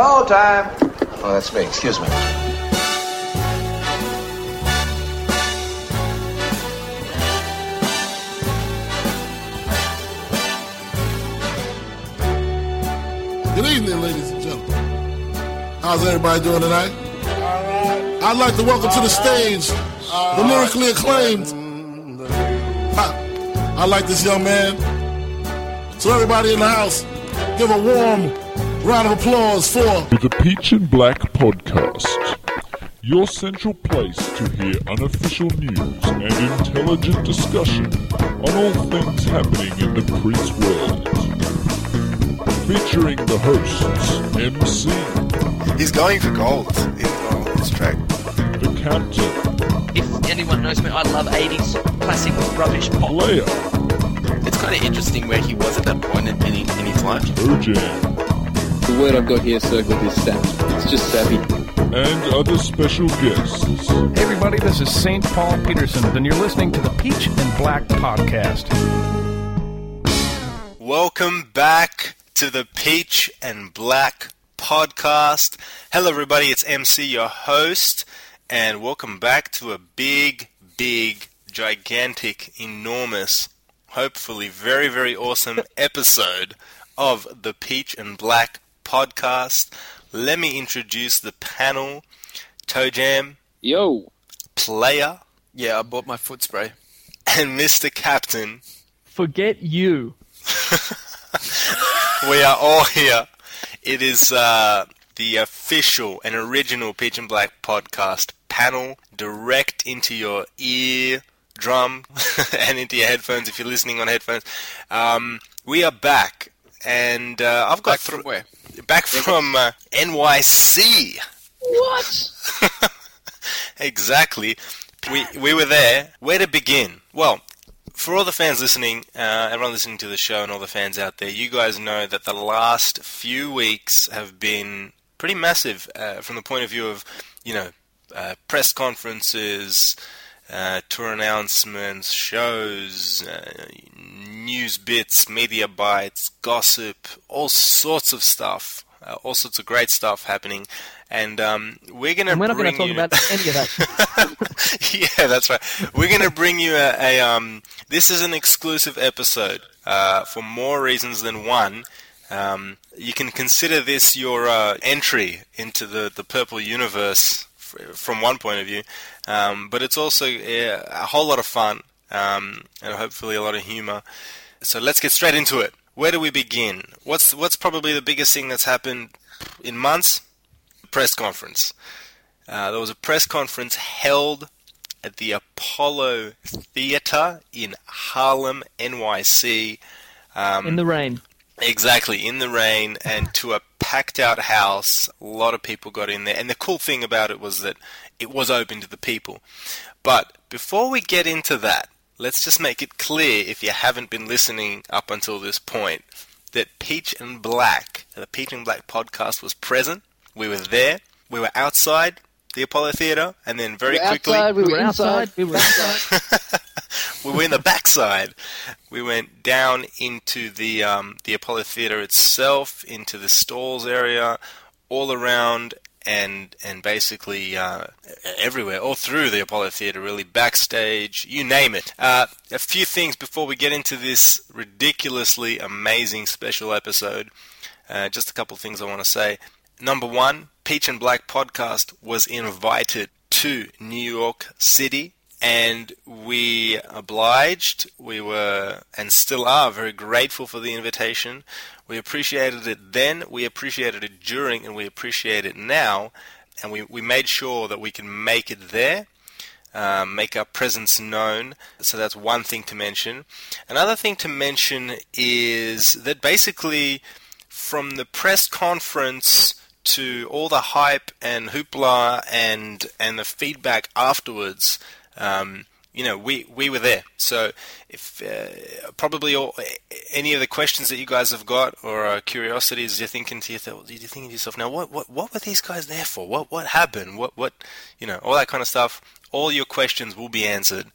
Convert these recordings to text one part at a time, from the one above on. Go time. Oh, that's me. Excuse me. Good evening, ladies and gentlemen. How's everybody doing tonight? All right. I'd like to welcome to the stage the lyrically acclaimed. I like this young man. So everybody in the house, give a warm round of applause for the Peach and Black Podcast, your central place to hear unofficial news and intelligent discussion on all things happening in the Creek's world. Featuring the hosts, MC. He's going for gold on this track. The Captain. If anyone knows me, I love 80s classic rubbish pop. Player. It's kind of interesting where he was at that point at any time. OJ. The word I've got here circled is savvy. It's just savvy. And other special guests. Hey everybody, this is St. Paul Peterson, and you're listening to the Peach and Black Podcast. Welcome back to the Peach and Black Podcast. Hello everybody, it's MC, your host, and welcome back to a big, gigantic, enormous, hopefully very, very awesome episode of the Peach and Black Podcast. Let me introduce the panel. Toe Jam. Yo. Player. Yeah, I bought my foot spray. And Mr. Captain. Forget you. We are all here. It is the official and original Peach and Black Podcast panel, direct into your ear drum and into your headphones if you're listening on headphones. We are back, and I've got back from NYC. What? Exactly. We were there. Where to begin? Well, for all the fans listening, everyone listening to the show and all the fans out there, you guys know that the last few weeks have been pretty massive from the point of view of, press conferences, tour announcements, shows, news bits, media bites, gossip, all sorts of stuff. All sorts of great stuff happening, and we're not going to talk about any of that. Yeah, that's right. We're going to bring you this is an exclusive episode for more reasons than one. You can consider this your entry into the purple universe from one point of view, but it's also a whole lot of fun and hopefully a lot of humor. So let's get straight into it. Where do we begin? What's probably the biggest thing that's happened in months? Press conference. There was a press conference held at the Apollo Theatre in Harlem, NYC. In the rain. Exactly, in the rain, and to a packed-out house. A lot of people got in there, and the cool thing about it was that it was open to the people. But before we get into that, let's just make it clear, if you haven't been listening up until this point, that Peach and Black, the Peach and Black Podcast, was present. We were there. We were outside the Apollo Theatre, and then we were inside. We were in the backside. We went down into the Apollo Theatre itself, into the stalls area, all around. And basically everywhere, all through the Apollo Theatre, really, backstage, you name it. A few things before we get into this ridiculously amazing special episode. Just a couple of things I want to say. Number one, Peach and Black Podcast was invited to New York City, and we obliged. We were, and still are, very grateful for the invitation. We appreciated it then, we appreciated it during, and we appreciate it now. And we made sure that we can make it there, make our presence known. So that's one thing to mention. Another thing to mention is that basically from the press conference to all the hype and hoopla and the feedback afterwards, we were there. So if probably any of the questions that you guys have got or curiosities, you're thinking to yourself, now what were these guys there for? What happened? What all that kind of stuff. All your questions will be answered.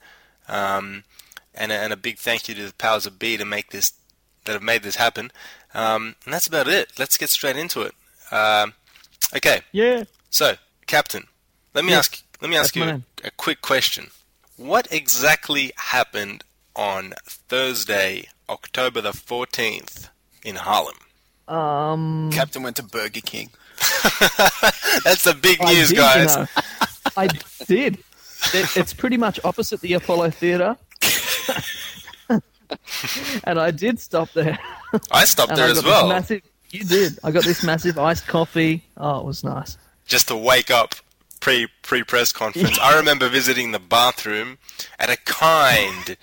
And a big thank you to the powers that be that have made this happen. And that's about it. Let's get straight into it. Okay. Yeah. So, Captain, let me ask you a quick question. What exactly happened on Thursday, October the 14th in Harlem? Captain went to Burger King. That's the big news, guys. I did. It's pretty much opposite the Apollo Theatre. And I did stop there. I stopped there as well. You did. I got this massive iced coffee. Oh, it was nice. Just to wake up pre-press conference. I remember visiting the bathroom and a kind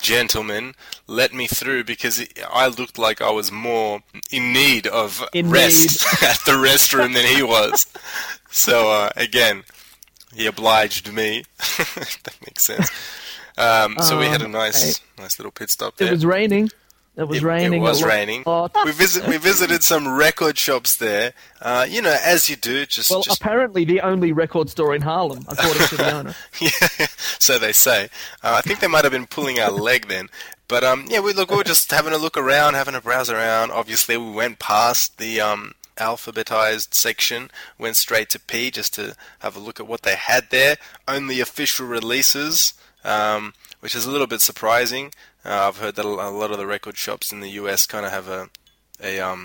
gentleman let me through because I looked like I was more in need of rest at the restroom than he was. So, again, he obliged me. That makes sense. So we had a nice little pit stop there. It was raining. It was raining. We visited some record shops there. You know, as you do. Apparently the only record store in Harlem, according to the owner. Yeah, so they say. I think they might have been pulling our leg then. But we were just having a look around, having a browse around. Obviously, we went past the alphabetized section, went straight to P just to have a look at what they had there. Only official releases, which is a little bit surprising. I've heard that a lot of the record shops in the US kind of have a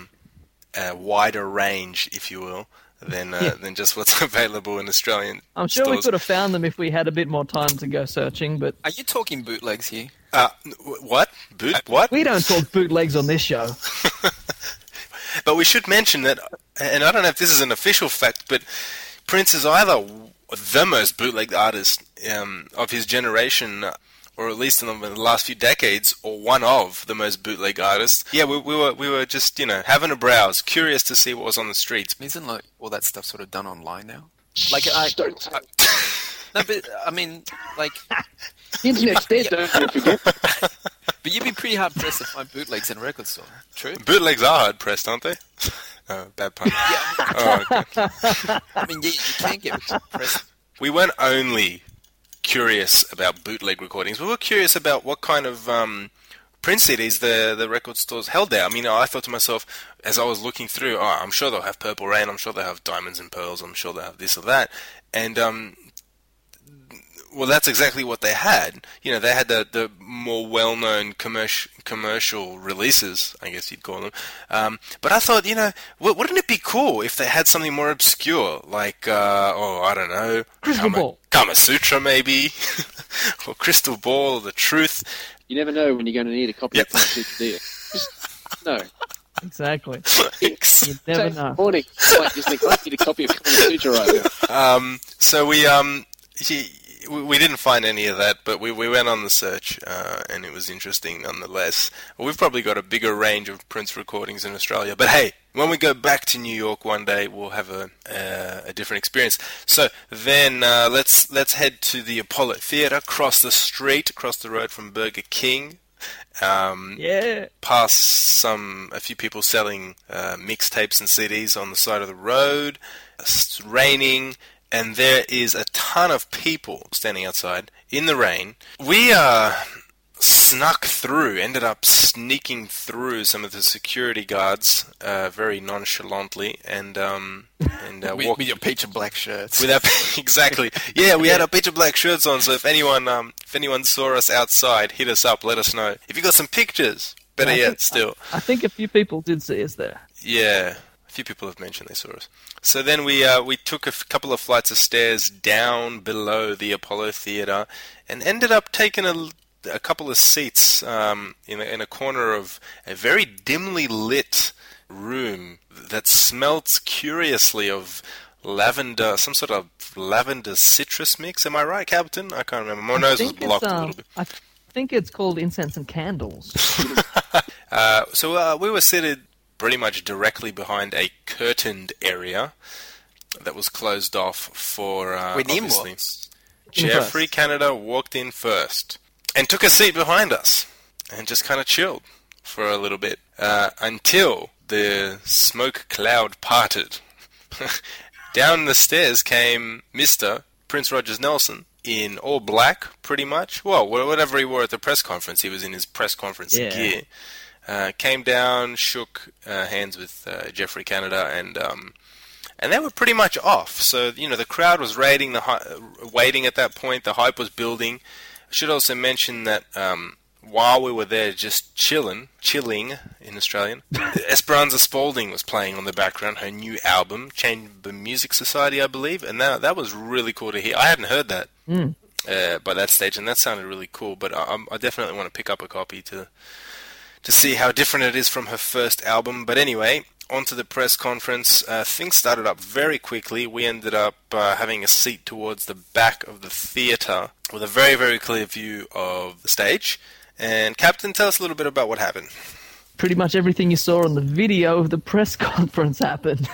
wider range, if you will, than just what's available in Australian. I'm sure stores. We could have found them if we had a bit more time to go searching. But are you talking bootlegs here? What what? We don't talk bootlegs on this show. But we should mention that, and I don't know if this is an official fact, but Prince is either the most bootlegged artist of his generation. Or at least in the last few decades, or one of the most bootleg artists. Yeah, we were just, having a browse, curious to see what was on the streets. Isn't all that stuff sort of done online now? Internet's dead, don't forget. But you'd be pretty hard pressed to find bootlegs in a record store. True. Bootlegs are hard pressed, aren't they? Oh, bad pun. You can get pressed. We weren't only curious about bootleg recordings. We were curious about what kind of print CDs the record stores held there. I mean, I thought to myself as I was looking through, I'm sure they'll have Purple Rain, I'm sure they'll have Diamonds and Pearls, I'm sure they'll have this or that. And, that's exactly what they had. They had the more well-known commercial releases, I guess you'd call them. But I thought, wouldn't it be cool if they had something more obscure? Like, I don't know. Crystal Ball. Kama Sutra, maybe. Or Crystal Ball, or The Truth. You never know when you're going to need a copy of Kama Sutra, do you? No. Exactly. You never know. Good morning. Just like, I need a copy of Kama Sutra right now. So we didn't find any of that, but we went on the search, and it was interesting nonetheless. We've probably got a bigger range of Prince recordings in Australia, but hey, when we go back to New York one day, we'll have a different experience. So then let's head to the Apollo Theatre, across the road from Burger King, past a few people selling mixtapes and CDs on the side of the road. It's raining. And there is a ton of people standing outside in the rain. We ended up sneaking through some of the security guards very nonchalantly, and walked with your peach and black shirts. Exactly, yeah, we had our peach and black shirts on. So if anyone saw us outside, hit us up, let us know. If you got some pictures, I think a few people did see us there. Yeah. Few people have mentioned they saw us. So then we took a couple of flights of stairs down below the Apollo Theatre and ended up taking a couple of seats in a corner of a very dimly lit room that smelt curiously of lavender, some sort of lavender citrus mix. Am I right, Captain? I can't remember. My nose was blocked a little bit. I think it's called incense and candles. So we were seated pretty much directly behind a curtained area that was closed off for obviously. Jeffrey Canada walked in first and took a seat behind us and just kind of chilled for a little bit until the smoke cloud parted. Down the stairs came Mr. Prince Rogers Nelson in all black, pretty much. Well, whatever he wore at the press conference, he was in his press conference gear. Came down, shook hands with Jeffrey Canada, and And they were pretty much off. So, you know, the crowd was waiting at that point. The hype was building. I should also mention that while we were there just chilling in Australian, Esperanza Spalding was playing on the background, her new album, Chamber Music Society, I believe. And that was really cool to hear. I hadn't heard that by that stage, and that sounded really cool. But I definitely want to pick up a copy to see how different it is from her first album. But anyway, onto the press conference. Things started up very quickly. We ended up having a seat towards the back of the theatre with a very, very clear view of the stage. And Captain, tell us a little bit about what happened. Pretty much everything you saw on the video of the press conference happened.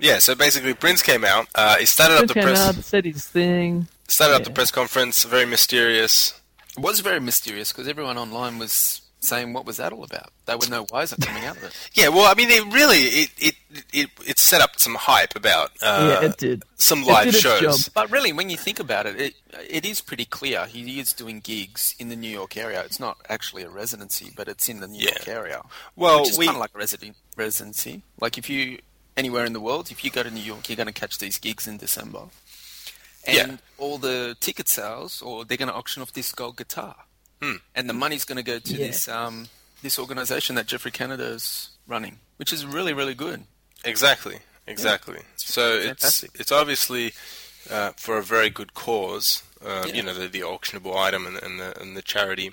Yeah, so basically Prince came out. He started up the press... Prince came out, said his thing. Started up the press conference, very mysterious. It was very mysterious because everyone online was saying, what was that all about? They were no wiser coming out of it. Yeah, well, I mean, it really set up some hype about it did. Some live shows. But really, when you think about it, it is pretty clear. He is doing gigs in the New York area. It's not actually a residency, but it's in the New York area. Well, which is kind of like a residency. Like if you, anywhere in the world, if you go to New York, you're going to catch these gigs in December. And all the ticket sales, or they're going to auction off this gold guitar. And the money's going to go to this organisation that Jeffrey Canada is running, which is really, really good. Exactly. Yeah. So fantastic. It's obviously for a very good cause. You know, the auctionable item and the charity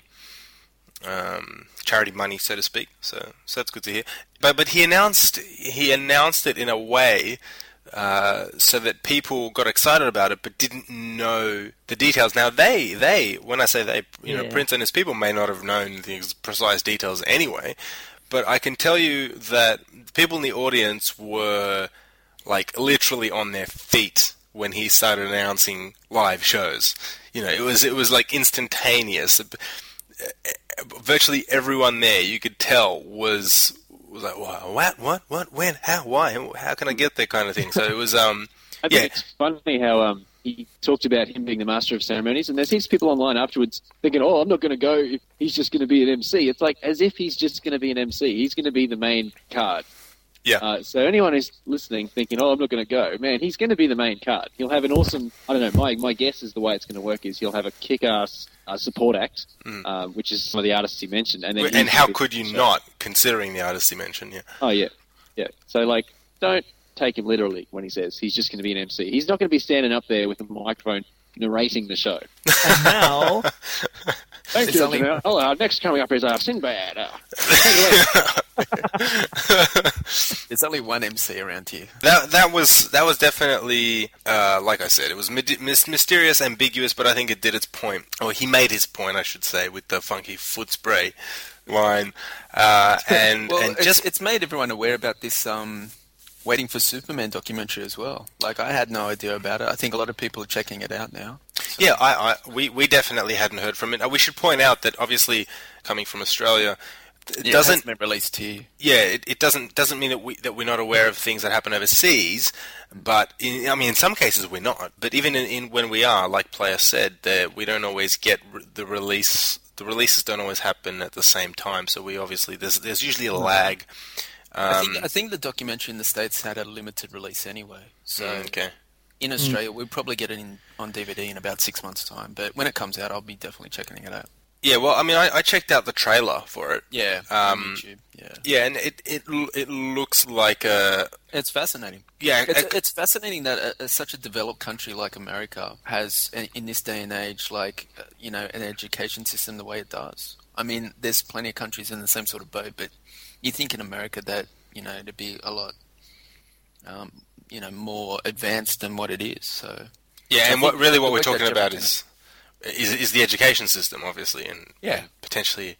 money, so to speak. So that's good to hear. But he announced it in a way so that people got excited about it but didn't know the details. Now, they when I say they, you know, Prince and his people may not have known the precise details anyway, but I can tell you that people in the audience were, like, literally on their feet when he started announcing live shows. You know, it was like instantaneous. Virtually everyone there, you could tell, was like, wow, what, when, how, why, how can I get there kind of thing. So it was, I think it's funny how he talked about him being the master of ceremonies, and there seems people online afterwards thinking, oh, I'm not going to go if he's just going to be an MC. It's like as if he's just going to be an MC. He's going to be the main card. Yeah. So anyone who's listening thinking, oh, I'm not going to go, man, he's going to be the main card. He'll have an awesome, I don't know, my guess is the way it's going to work is he'll have a kick-ass support act, which is some of the artists he mentioned. And then how could you not, considering the artists he mentioned, yeah. Oh, yeah. Yeah. So, like, don't take him literally when he says he's just going to be an MC. He's not going to be standing up there with a microphone narrating the show. And now... Thank you, Janelle. Oh, next coming up is Sinbad. There's only one MC around here. That was definitely, like I said, it was mysterious, ambiguous, but I think it did its point. Or he made his point, I should say, with the funky foot spray line. It's made everyone aware about this Waiting for Superman documentary as well. Like, I had no idea about it. I think a lot of people are checking it out now. So. Yeah, we definitely hadn't heard from it. We should point out that obviously coming from Australia, it hasn't been released here. Yeah, it doesn't mean that we're not aware of things that happen overseas. But in some cases we're not. But even in when we are, like Player said, that we don't always get the release. The releases don't always happen at the same time. So we obviously there's usually a lag. I think the documentary in the States had a limited release anyway. So. Okay. In Australia, we'll probably get it on DVD in about 6 months' time. But when it comes out, I'll be definitely checking it out. Yeah, well, I mean, I checked out the trailer for it. Yeah, on YouTube. Yeah. Yeah, and it looks like a... It's fascinating. Yeah. It's fascinating that such a developed country like America has, in this day and age, like, you know, an education system the way it does. I mean, there's plenty of countries in the same sort of boat, but you think in America that, you know, it'd be a lot... you know, more advanced than what it is. So yeah, so and what we're talking about is the education system, obviously, and potentially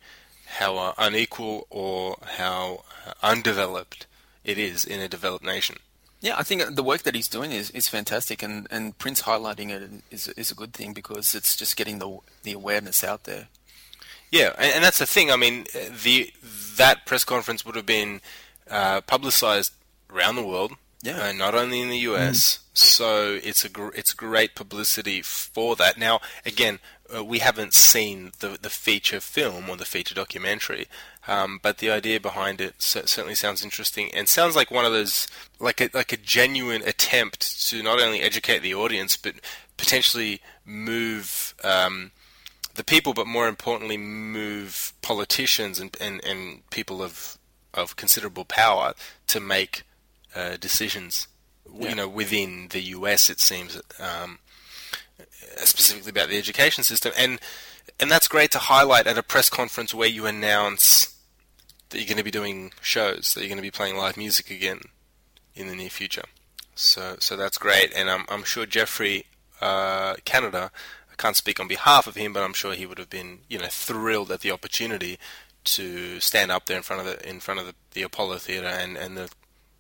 how unequal or how undeveloped it is in a developed nation. Yeah, I think the work that he's doing is fantastic, and Prince highlighting it is a good thing because it's just getting the awareness out there. Yeah, and that's the thing. I mean, that press conference would have been publicised around the world. Yeah, not only in the US. So it's great publicity for that. Now, again, we haven't seen the feature film or the feature documentary, but the idea behind it certainly sounds interesting and sounds like one of those, like a genuine attempt to not only educate the audience, but potentially move the people, but more importantly, move politicians and people of considerable power to make decisions, you know, within the US, it seems, specifically about the education system, and that's great to highlight at a press conference where you announce that you're going to be doing shows, that you're going to be playing live music again in the near future. So that's great, and I'm sure Jeffrey Canada, I can't speak on behalf of him, but I'm sure he would have been, you know, thrilled at the opportunity to stand up there in front of the Apollo Theatre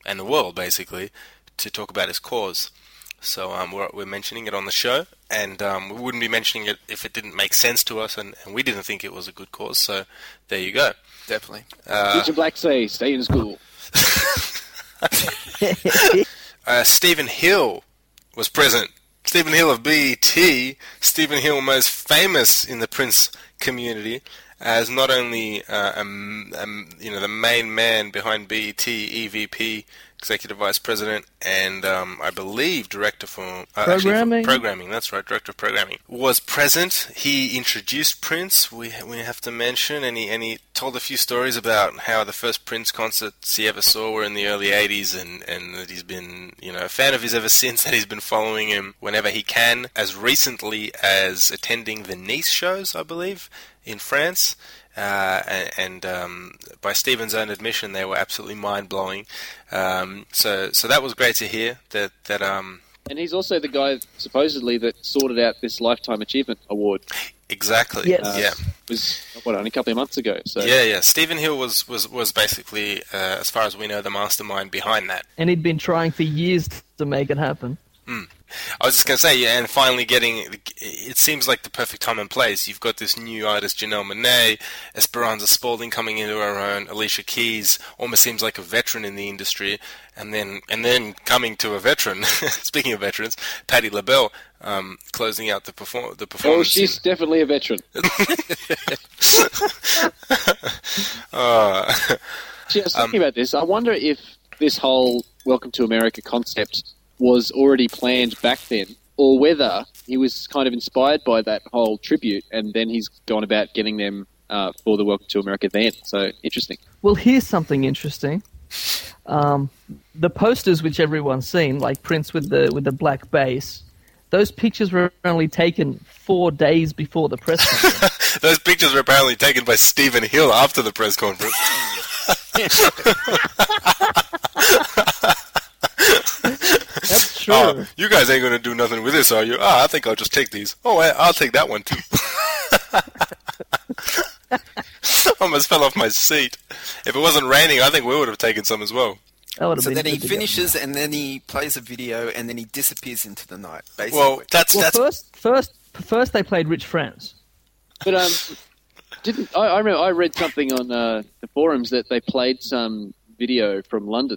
and the world, basically, to talk about his cause. So we're mentioning it on the show, and we wouldn't be mentioning it if it didn't make sense to us, and we didn't think it was a good cause. So there you go. Definitely. Teacher Black say, stay in school. Stephen Hill was present. Stephen Hill of BET. Stephen Hill, most famous in the Prince community, as not only the main man behind BET, EVP, Executive Vice President, and I believe Director for Programming. That's right, Director of Programming, was present. He introduced Prince, we have to mention, and he told a few stories about how the first Prince concerts he ever saw were in the early 80s, and that he's been, you know, a fan of his ever since, that he's been following him whenever he can, as recently as attending the Nice shows, I believe, in France. By Stephen's own admission, they were absolutely mind-blowing. So that was great to hear. And he's also the guy, supposedly, that sorted out this Lifetime Achievement Award. Exactly. Yes. It was, only a couple of months ago. So. Yeah. Stephen Hill was basically, as far as we know, the mastermind behind that. And he'd been trying for years to make it happen. I was just going to say, and finally it seems like the perfect time and place. You've got this new artist, Janelle Monáe, Esperanza Spalding coming into her own, Alicia Keys, almost seems like a veteran in the industry, and then coming to a veteran, speaking of veterans, Patti LaBelle, closing out the performance. Oh, she's definitely a veteran. Gee, I was thinking about this. I wonder if this whole Welcome to America concept was already planned back then, or whether he was kind of inspired by that whole tribute and then he's gone about getting them for the Welcome to America then. So, interesting. Well, here's something interesting. The posters which everyone's seen, like Prince with the black base, those pictures were only taken 4 days before the press conference. Those pictures were apparently taken by Stephen Hill after the press conference. That's true. You guys ain't going to do nothing with this, are you? I think I'll just take these. Oh, I'll take that one, too. Almost fell off my seat. If it wasn't raining, I think we would have taken some as well. So then he finishes, and then he plays a video, and then he disappears into the night, basically. Well, that's... First they played Rich France. But I remember I read something on the forums that they played some video from London,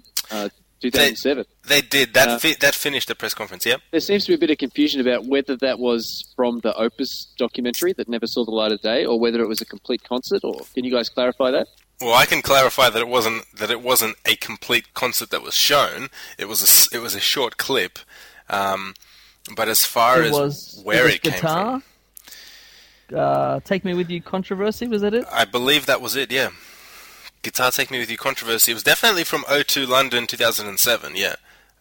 2007. They did. That that finished the press conference, yeah. There seems to be a bit of confusion about whether that was from the Opus documentary that never saw the light of day, or whether it was a complete concert, or can you guys clarify that? Well, I can clarify that it wasn't a complete concert that was shown. It was a short clip. But as far as where it came from. Take Me With You controversy, was that it? I believe that was it, yeah. Guitar Take Me With You controversy. It was definitely from O2 London 2007, yeah.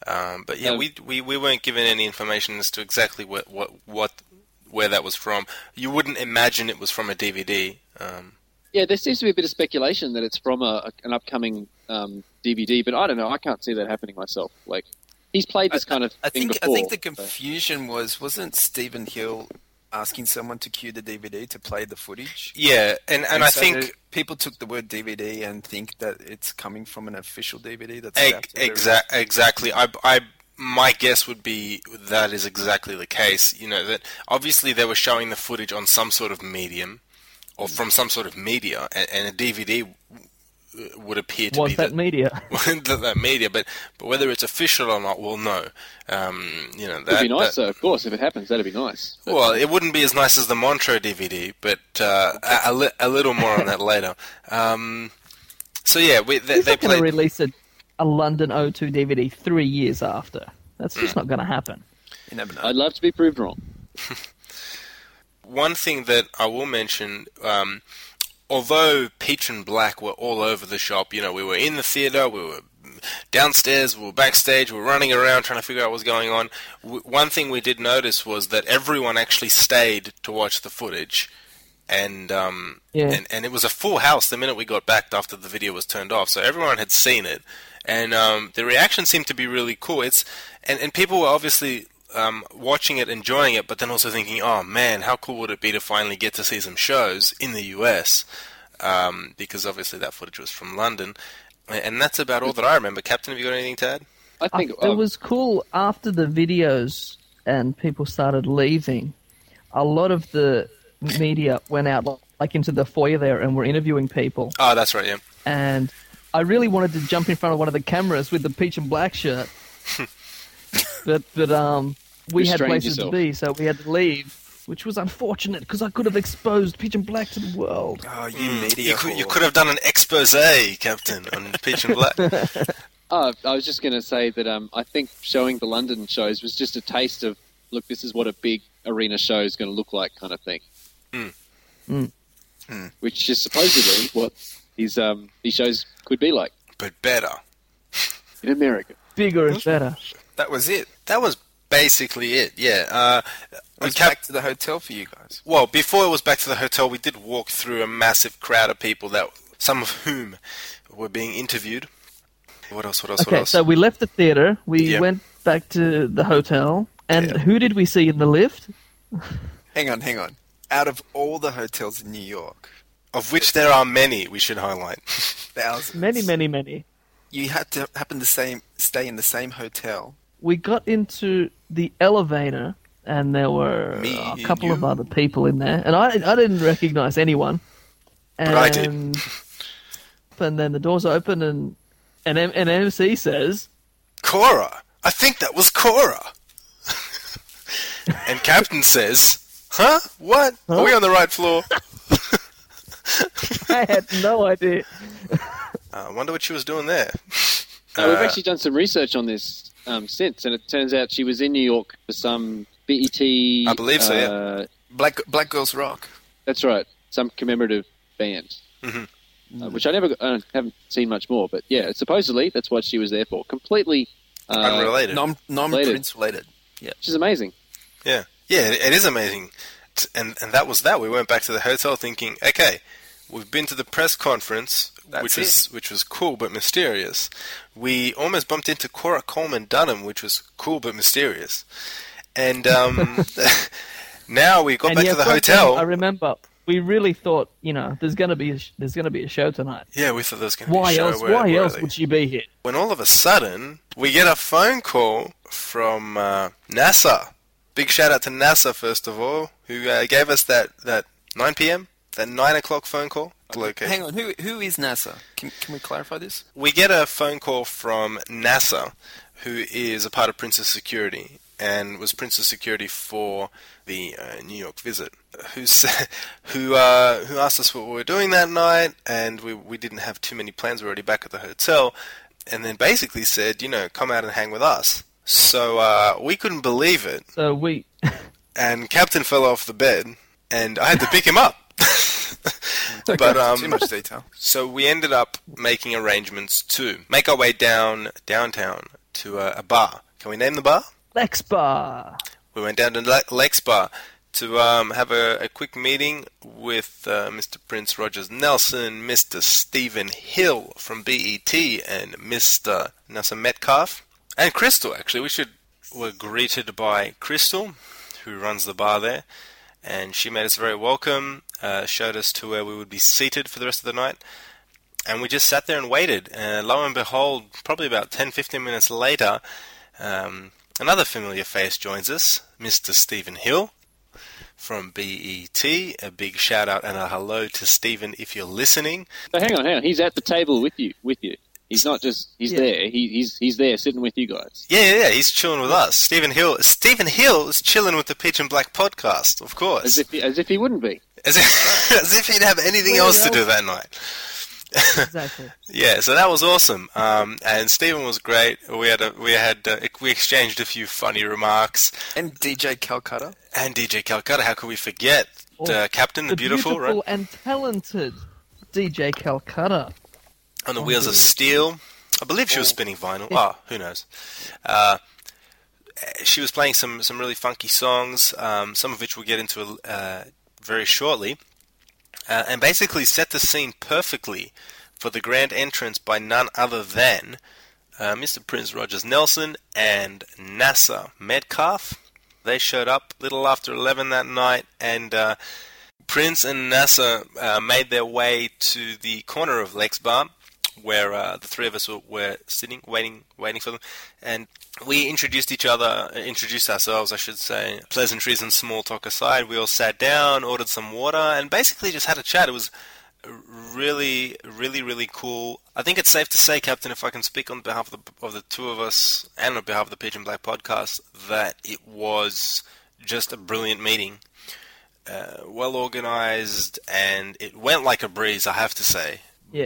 But yeah, we weren't given any information as to exactly where that was from. You wouldn't imagine it was from a DVD. Yeah, there seems to be a bit of speculation that it's from an upcoming DVD, but I don't know. I can't see that happening myself. Like, he's played this kind of thing before. I think the confusion wasn't Stephen Hill asking someone to cue the DVD to play the footage? Yeah, and I think people took the word DVD and think that it's coming from an official DVD. That's exactly. My guess would be that is exactly the case. You know, that obviously they were showing the footage on some sort of medium or from some sort of media, and a DVD would appear to was be that media. That media, but whether it's official or not, we'll know. You know, that would be nice, though, of course. If it happens, that'd be nice. Well, it wouldn't be as nice as the Montreux DVD, but a little more on that later. So yeah, they're going to release a London O2 DVD 3 years after. That's just not going to happen. You never know. I'd love to be proved wrong. One thing that I will mention. Although Peach and Black were all over the shop, you know, we were in the theatre, we were downstairs, we were backstage, we were running around trying to figure out what was going on. One thing we did notice was that everyone actually stayed to watch the footage, and it was a full house the minute we got back after the video was turned off, so everyone had seen it, and the reaction seemed to be really cool. And people were obviously watching it, enjoying it, but then also thinking, oh man, how cool would it be to finally get to see some shows in the US, because obviously that footage was from London, and that's about all that I remember. Captain, have you got anything to add? I think it was cool after the videos and people started leaving. A lot of the media went out like into the foyer there and were interviewing people. Oh, that's right, yeah. And I really wanted to jump in front of one of the cameras with the Peach and Black shirt. But we had places to be, so we had to leave, which was unfortunate because I could have exposed Peach and Black to the world. Oh, you media! You could have done an expose, Captain, on Peach and Black. I was just going to say that I think showing the London shows was just a taste of, look, this is what a big arena show is going to look like, kind of thing. Mm. Mm. Mm. Which is supposedly what these shows could be like, but better in America, bigger and better. That was it. That was basically it, yeah. It was back to the hotel for you guys. Well, before it was back to the hotel, we did walk through a massive crowd of people, some of whom were being interviewed. What else? So we left the theatre. We went back to the hotel. And who did we see in the lift? Hang on. Out of all the hotels in New York, of which there are many, we should highlight. Thousands. Many, many, many. You had to happen to stay in the same hotel. We got into the elevator, and there were a couple of other people in there, and I didn't recognize anyone. But I did. And then the doors open, and an MC says, "Cora, I think that was Cora." And Captain says, "Huh? What? Huh? Are we on the right floor?" I had no idea. I wonder what she was doing there. We've actually done some research on this. Since, and it turns out she was in New York for some BET. I believe so. Yeah, Black Girls Rock. That's right. Some commemorative band, which I haven't seen much more. But yeah, supposedly that's what she was there for. Completely unrelated, non-Prince related. Yeah, which is amazing. Yeah, it is amazing. And that was that. We went back to the hotel thinking, okay, we've been to the press conference. Which was cool but mysterious. We almost bumped into Cora Coleman Dunham, which was cool but mysterious. And now we got back to the hotel. I remember we really thought, you know, there's going to be a show tonight. Yeah, we thought there was going to be a show. Why else would she be here? When all of a sudden we get a phone call from NASA. Big shout out to NASA first of all, who gave us that 9 p.m. that 9 o'clock phone call. Location. Hang on, who is NASA? Can we clarify this? We get a phone call from NASA, who is a part of Prince's Security, and was Prince's Security for the New York visit, who asked us what we were doing that night, and we didn't have too many plans, we were already back at the hotel, and then basically said, you know, come out and hang with us. So we couldn't believe it. So we... And Captain fell off the bed, and I had to pick him up. But too much detail. So we ended up making arrangements to make our way downtown to a bar. Can we name the bar? Lex Bar. We went down to Lex Bar to have a quick meeting with Mr. Prince Rogers Nelson, Mr. Stephen Hill from BET, and Mr. NASA Metcalf and Crystal. Actually, were greeted by Crystal, who runs the bar there, and she made us very welcome. Showed us to where we would be seated for the rest of the night, and we just sat there and waited. Lo and behold, probably about 10-15 minutes later, another familiar face joins us, Mr. Stephen Hill from BET. A big shout out and a hello to Stephen if you're listening. So hang on. He's at the table with you. He's not just there. He's there sitting with you guys. Yeah. He's chilling with us. Stephen Hill is chilling with the Peach and Black podcast, of course. As if he wouldn't be. As if he'd have anything else to do that night. Exactly. Yeah. So that was awesome. And Stephen was great. We exchanged a few funny remarks. And DJ Calcutta. How could we forget Captain the beautiful right? And talented DJ Calcutta. On the wheels of steel. I believe she was spinning vinyl. Oh, who knows? She was playing some really funky songs, some of which we'll get into very shortly, and basically set the scene perfectly for the grand entrance by none other than Mr. Prince Rogers Nelson and NASA Metcalf. They showed up a little after 11 that night, and Prince and NASA made their way to the corner of Lex Bar, where the three of us were sitting, waiting for them, and we introduced ourselves, I should say. Pleasantries and small talk aside, we all sat down, ordered some water, and basically just had a chat. It was really, really, really cool. I think it's safe to say, Captain, if I can speak on behalf of the two of us, and on behalf of the Peach and Black podcast, that it was just a brilliant meeting. Well organized, and it went like a breeze, I have to say. Yeah.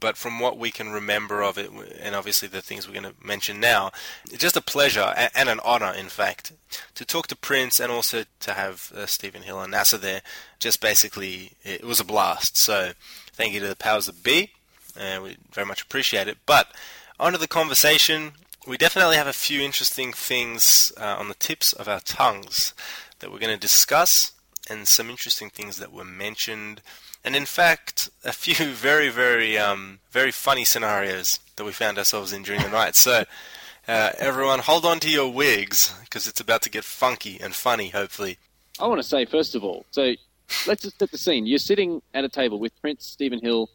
But from what we can remember of it, and obviously the things we're going to mention now, it's just a pleasure and an honor, in fact, to talk to Prince and also to have Stephen Hill and NASA there. Just basically, it was a blast. So thank you to the powers that be. We very much appreciate it. But onto the conversation, we definitely have a few interesting things on the tips of our tongues that we're going to discuss, and some interesting things that were mentioned, and in fact, a few very, very, very funny scenarios that we found ourselves in during the night. So, everyone, hold on to your wigs, because it's about to get funky and funny, hopefully. I want to say, first of all, so let's just set the scene. You're sitting at a table with Prince, Stephen Hill,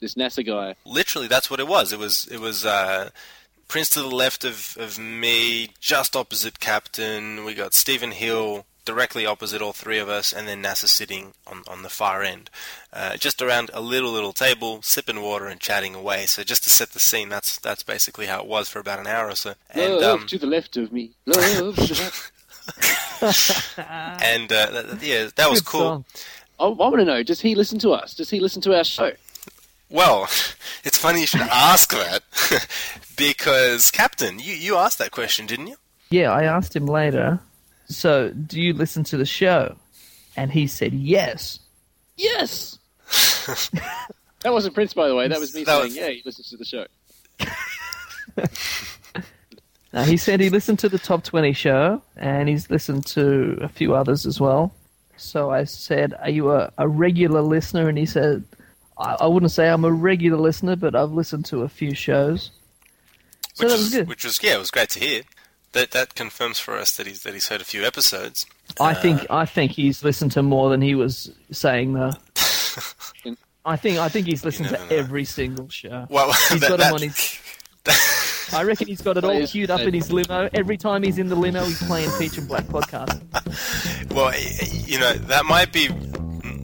this NASA guy. Literally, that's what it was. It was Prince to the left of me, just opposite Captain. We got Stephen Hill directly opposite all three of us, and then NASA sitting on the far end. Just around a little table, sipping water and chatting away. So just to set the scene, that's basically how it was for about an hour or so. And, love to the left of me. Love to the left. And, that was cool. I want to know, does he listen to us? Does he listen to our show? Well, it's funny you should ask that, because, Captain, you asked that question, didn't you? Yeah, I asked him later, so do you listen to the show? And he said yes. Yes! That wasn't Prince, by the way. That was me saying, yeah, he listens to the show. No, he said he listened to the Top 20 show, and he's listened to a few others as well. So I said, are you a regular listener? And he said, I wouldn't say I'm a regular listener, but I've listened to a few shows. So that was good. Which was, it was great to hear. That confirms for us that he's heard a few episodes. I think he's listened to more than he was saying, though. I think he's listened to every single show. Well, he's got him on his. I reckon he's got it all queued up in his limo. Every time he's in the limo, he's playing Peach and Black podcast. Well, that might be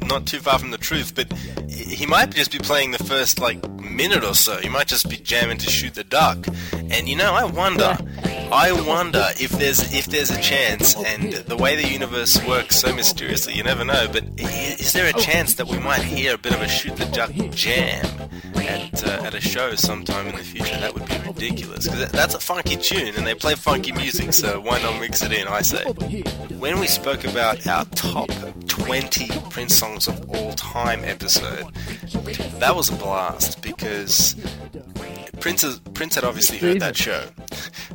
not too far from the truth, but he might just be playing the first, minute or so. He might just be jamming to Shoot the Duck. And, I wonder if there's a chance, and the way the universe works so mysteriously, you never know, but is there a chance that we might hear a bit of a Shoot the Duck jam at a show sometime in the future? That would be ridiculous, because that's a funky tune, and they play funky music, so why not mix it in, I say. When we spoke about our top 20 Prince songs of all time episode, that was a blast, because Prince had obviously heard that show,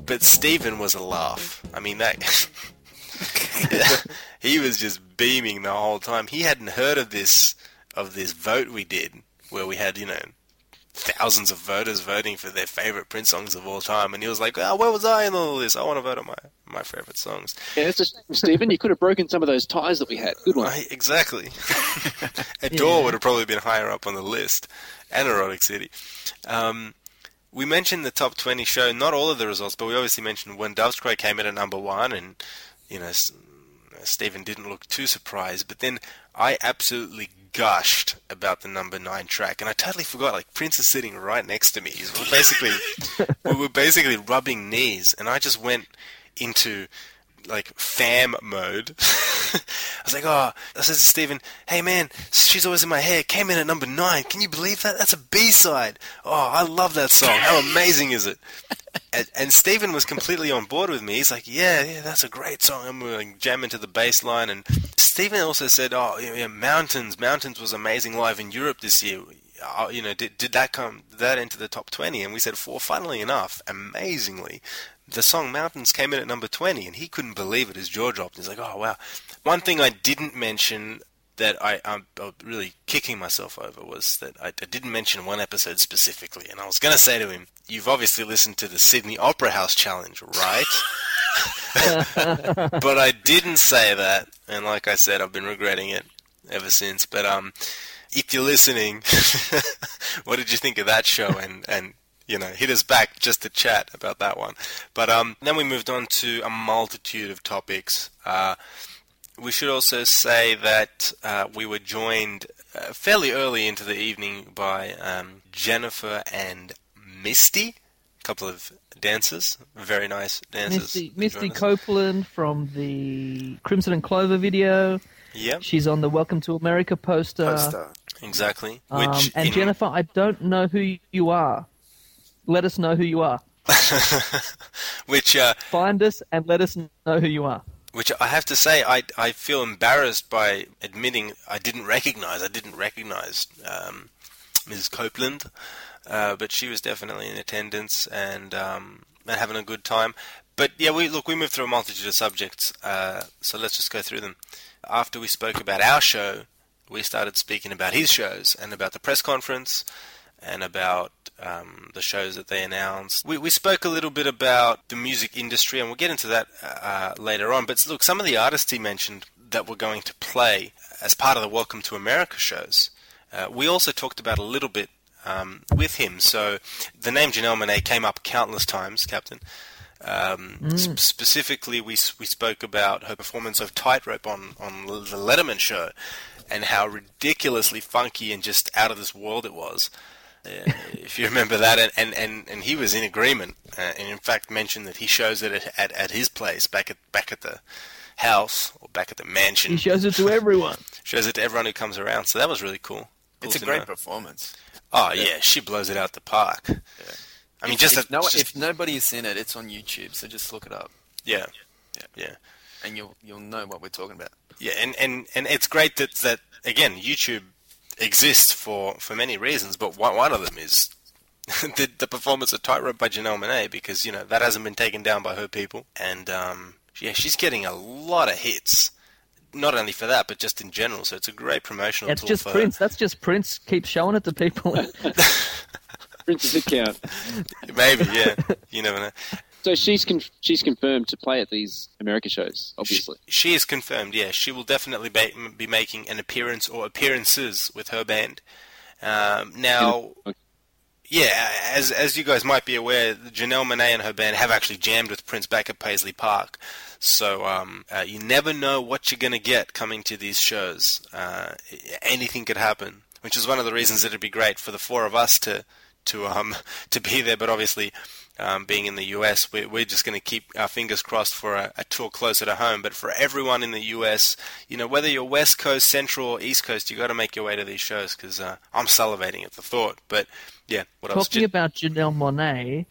but Stephen was a laugh. I mean, he was just beaming the whole time. He hadn't heard of this vote we did, where we had, thousands of voters voting for their favorite Prince songs of all time, and he was like, where was I in all this? I want to vote on my favorite songs. Yeah, it's a shame, Stephen. You could have broken some of those ties that we had. Good one. Exactly. Adore would have probably been higher up on the list, and Erotic City. We mentioned the top 20 show, not all of the results, but we obviously mentioned When Doves Cry came in at number 1, and Stephen didn't look too surprised, but then I absolutely gushed about the number 9 track, and I totally forgot, like, Prince is sitting right next to me. We were basically rubbing knees, and I just went into, like, fam mode. I was like, oh, I said to Stephen, hey man, She's Always in My Hair came in at number 9. Can you believe that? That's a B-side. Oh, I love that song. How amazing is it? And Stephen was completely on board with me. He's like, yeah, that's a great song. And we're like jamming to the bass line. And Stephen also said, oh, yeah, Mountains was amazing live in Europe this year. You know, did that into the top 20? And we said, funnily enough, amazingly, the song Mountains came in at number 20, and he couldn't believe it. His jaw dropped. He's like, oh, wow. One thing I didn't mention that I'm really kicking myself over was that I didn't mention one episode specifically, and I was going to say to him, you've obviously listened to the Sydney Opera House Challenge, right? But I didn't say that, and like I said, I've been regretting it ever since. But if you're listening, what did you think of that show? And you know, hit us back just to chat about that one. But then we moved on to a multitude of topics. We should also say that we were joined fairly early into the evening by Jennifer and Misty, a couple of dancers, very nice dancers. Misty Copeland from the Crimson and Clover video. Yeah, she's on the Welcome to America poster. Exactly. Jennifer, I don't know who you are. Let us know who you are. Find us and let us know who you are. Which I have to say, I feel embarrassed by admitting I didn't recognize Ms. Copeland, but she was definitely in attendance and having a good time. But yeah, we moved through a multitude of subjects, so let's just go through them. After we spoke about our show, we started speaking about his shows and about the press conference and about the shows that they announced. We spoke a little bit about the music industry, and we'll get into that later on. But look, some of the artists he mentioned that were going to play as part of the Welcome to America shows, we also talked about a little bit with him. So the name Janelle Monáe came up countless times, Captain. Specifically, we spoke about her performance of Tightrope on the Letterman show and how ridiculously funky and just out of this world it was. If you remember that, and he was in agreement, and in fact mentioned that he shows it at his place back at the house or back at the mansion. He shows it to everyone. Shows it to everyone who comes around. So that was really cool. It's a great performance. Oh yeah, she blows it out the park. Yeah. I mean, if nobody's seen it, it's on YouTube. So just look it up. Yeah. And you'll know what we're talking about. Yeah, and it's great that again YouTube exists for many reasons, but one of them is the performance of Tightrope by Janelle Monáe, because, you know, that hasn't been taken down by her people. And, yeah, she's getting a lot of hits, not only for that, but just in general. So it's a great promotional tool for Prince. That's just Prince. Keep showing it to people. Prince's account. Maybe, yeah. You never know. So she's confirmed to play at these America shows, obviously. She is confirmed, yeah. She will definitely be making an appearance or appearances with her band. As you guys might be aware, Janelle Monáe and her band have actually jammed with Prince back at Paisley Park. So you never know what you're going to get coming to these shows. Anything could happen, which is one of the reasons that it'd be great for the four of us to be there, but obviously... being in the US, we're just going to keep our fingers crossed for a tour closer to home. But for everyone in the US, you know, whether you're West Coast, Central, or East Coast, you got to make your way to these shows, because I'm salivating at the thought. But yeah, what else? Talking about Janelle Monáe,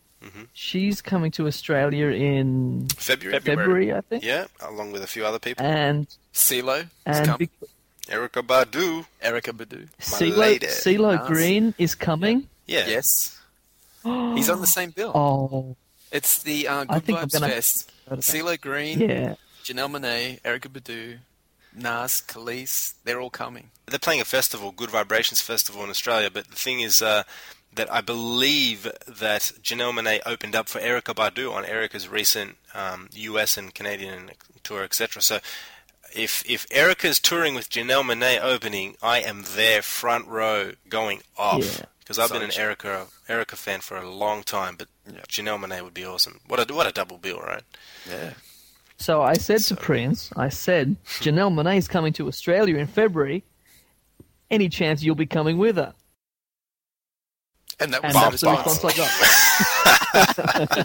she's coming to Australia in February, I think. Yeah, along with a few other people. And CeeLo has come. Erykah Badu. CeeLo Green is coming. Yeah. Yes. He's on the same bill. Oh, it's the Good Vibes Fest. CeeLo Green, Janelle Monáe, Erykah Badu, Nas, Khalees—they're all coming. They're playing a festival, Good Vibrations Festival in Australia. But the thing is that I believe that Janelle Monáe opened up for Erykah Badu on Erykah's recent US and Canadian tour, etc. So if Erykah's touring with Janelle Monáe opening, I am there front row going off. Yeah. Because I've been an Erykah fan for a long time, but Janelle Monáe would be awesome. What a double bill, right? Yeah. So I said to Prince, I said, Janelle Monáe is coming to Australia in February. Any chance you'll be coming with her? And that was the response I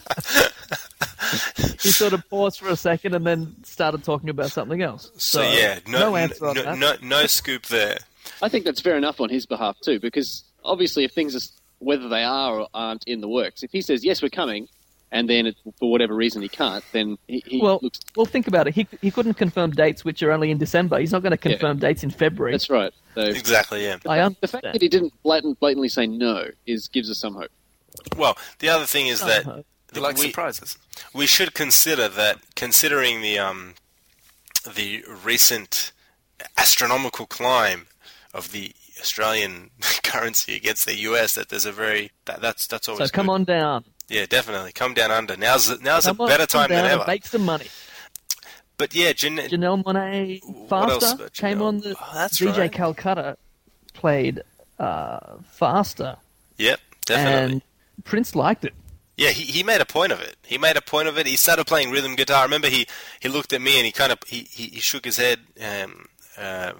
got. He sort of paused for a second and then started talking about something else. So yeah, no answer on that. No scoop there. I think that's fair enough on his behalf too, because obviously if things are, whether they are or aren't in the works, if he says, yes, we're coming, and then for whatever reason he can't, then he looks... Well, think about it. He couldn't confirm dates which are only in December. He's not going to confirm dates in February. That's right. So exactly, yeah. The fact that he didn't blatantly say no gives us some hope. Well, the other thing is that... Like surprises. We should consider that, considering the recent astronomical climb of the Australian currency against the US, that there's a very... That's always So come on down. Yeah, definitely. Come down under. Now's a better time than ever. Make some money. But yeah, Janelle Monáe Faster came on the... DJ Calcutta played Faster. Yep, definitely. And Prince liked it. Yeah, he made a point of it. He started playing rhythm guitar. I remember he looked at me and he kind of... He shook his head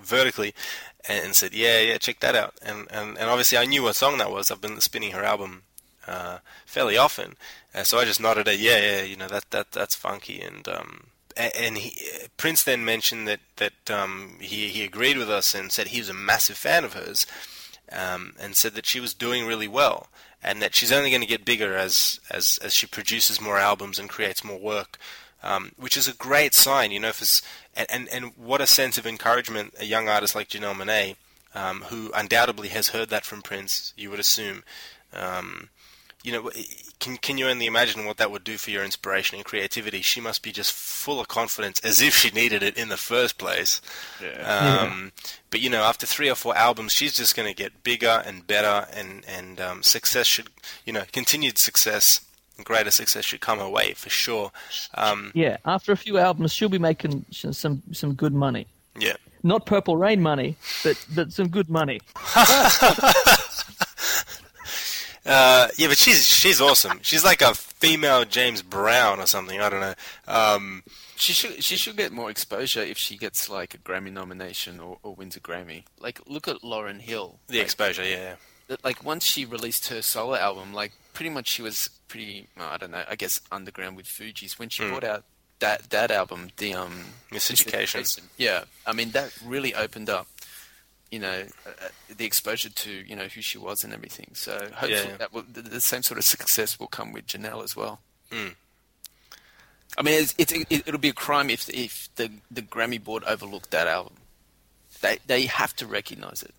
vertically and said, yeah, check that out. And obviously I knew what song that was. I've been spinning her album fairly often, so I just nodded at that's funky, and Prince then mentioned that he agreed with us and said he was a massive fan of hers, and said that she was doing really well and that she's only going to get bigger as she produces more albums and creates more work, which is a great sign, and what a sense of encouragement a young artist like Janelle Monáe, who undoubtedly has heard that from Prince, you would assume. Can you only imagine what that would do for your inspiration and creativity? She must be just full of confidence, as if she needed it in the first place. Yeah. But after 3 or 4 albums, she's just going to get bigger and better, and success should, continued success, greater success should come her way for sure. After a few albums, she'll be making some good money. Yeah, not Purple Rain money, but some good money. But she's awesome. She's like a female James Brown or something. I don't know. She should get more exposure if she gets like a Grammy nomination or wins a Grammy. Like, look at Lauryn Hill. Exposure, yeah. Like, once she released her solo album, like pretty much she was pretty, I don't know, I guess underground with Fugees. When she brought out that album, the Miseducation. Yeah, I mean that really opened up the exposure to, who she was and everything. So hopefully the same sort of success will come with Janelle as well. Mm. I mean, it'll be a crime if the Grammy board overlooked that album. They have to recognize it.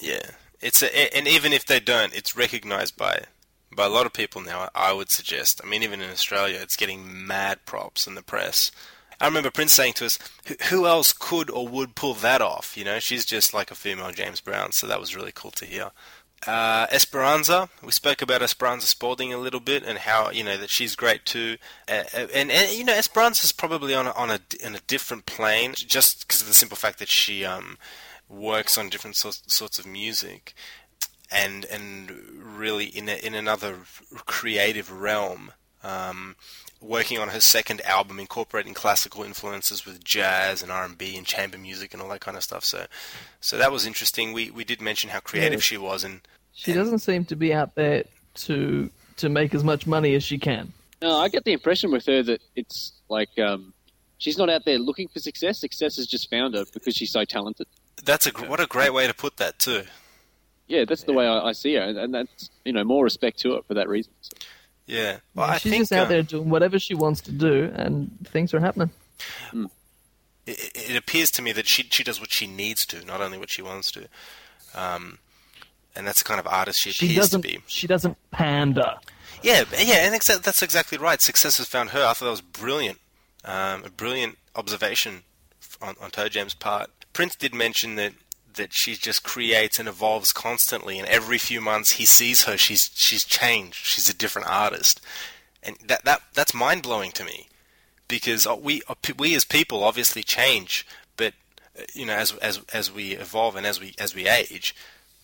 Yeah. And even if they don't, it's recognized by a lot of people now, I would suggest. I mean, even in Australia, it's getting mad props in the press. I remember Prince saying to us, who else could or would pull that off? She's just like a female James Brown, so that was really cool to hear. Esperanza, we spoke about Esperanza Spalding a little bit and how, that she's great too. And Esperanza's probably on a different plane, just because of the simple fact that she works on different sorts of music and really in another creative realm. Working on her second album, incorporating classical influences with jazz and R&B and chamber music and all that kind of stuff. So that was interesting. We did mention how creative she was, and she doesn't seem to be out there to make as much money as she can. No, I get the impression with her that it's like she's not out there looking for success. Success has just found her because she's so talented. What a great way to put that too. Yeah, that's the way I see her, and that's more respect to her for that reason. So. Yeah, well, she's just out there doing whatever she wants to do, and things are happening. It appears to me that she does what she needs to, not only what she wants to, and that's the kind of artist she appears to be. She doesn't pander. Yeah, and that's exactly right. Success has found her. I thought that was brilliant, a brilliant observation on Toe Jam's part. Prince did mention that she just creates and evolves constantly, and every few months he sees her, she's changed, she's a different artist, and that's mind blowing to me, because we as people obviously change, but as we evolve and as we age,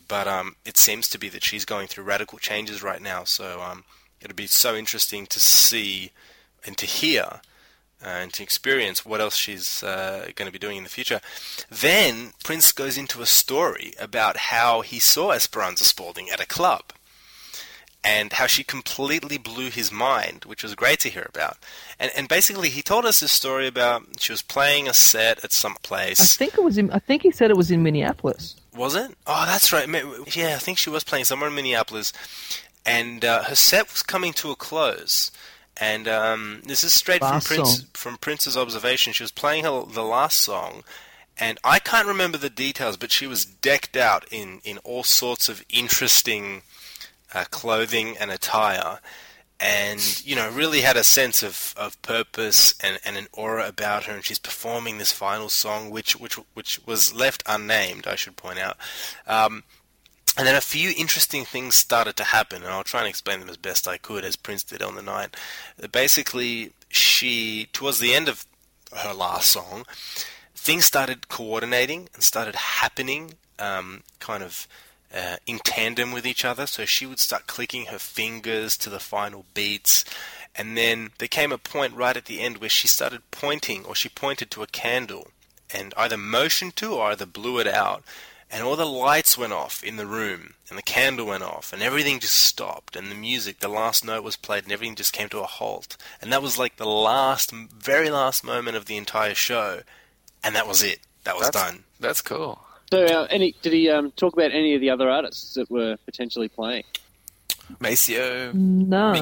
but it seems to be that she's going through radical changes right now. So it'll be so interesting to see and to hear and to experience what else she's going to be doing in the future. Then Prince goes into a story about how he saw Esperanza Spalding at a club and how she completely blew his mind, which was great to hear about. And basically he told us this story about she was playing a set at some place. I think he said it was in Minneapolis. Was it? Oh, that's right. Yeah, I think she was playing somewhere in Minneapolis. And her set was coming to a close. And this is straight from Prince's observation. She was playing the last song, and I can't remember the details, but she was decked out in all sorts of interesting clothing and attire, and really had a sense of purpose and an aura about her. And she's performing this final song, which was left unnamed, I should point out. And then a few interesting things started to happen, and I'll try and explain them as best I could, as Prince did on the night. Basically, towards the end of her last song, things started coordinating and started happening in tandem with each other. So she would start clicking her fingers to the final beats. And then there came a point right at the end where she started pointing, or she pointed to a candle, and either motioned to or either blew it out. And all the lights went off in the room, and the candle went off, and everything just stopped, and the music, the last note was played, and everything just came to a halt. And that was like the very last moment of the entire show, and that was it. That's done. That's cool. So did he talk about any of the other artists that were potentially playing? Maceo? No.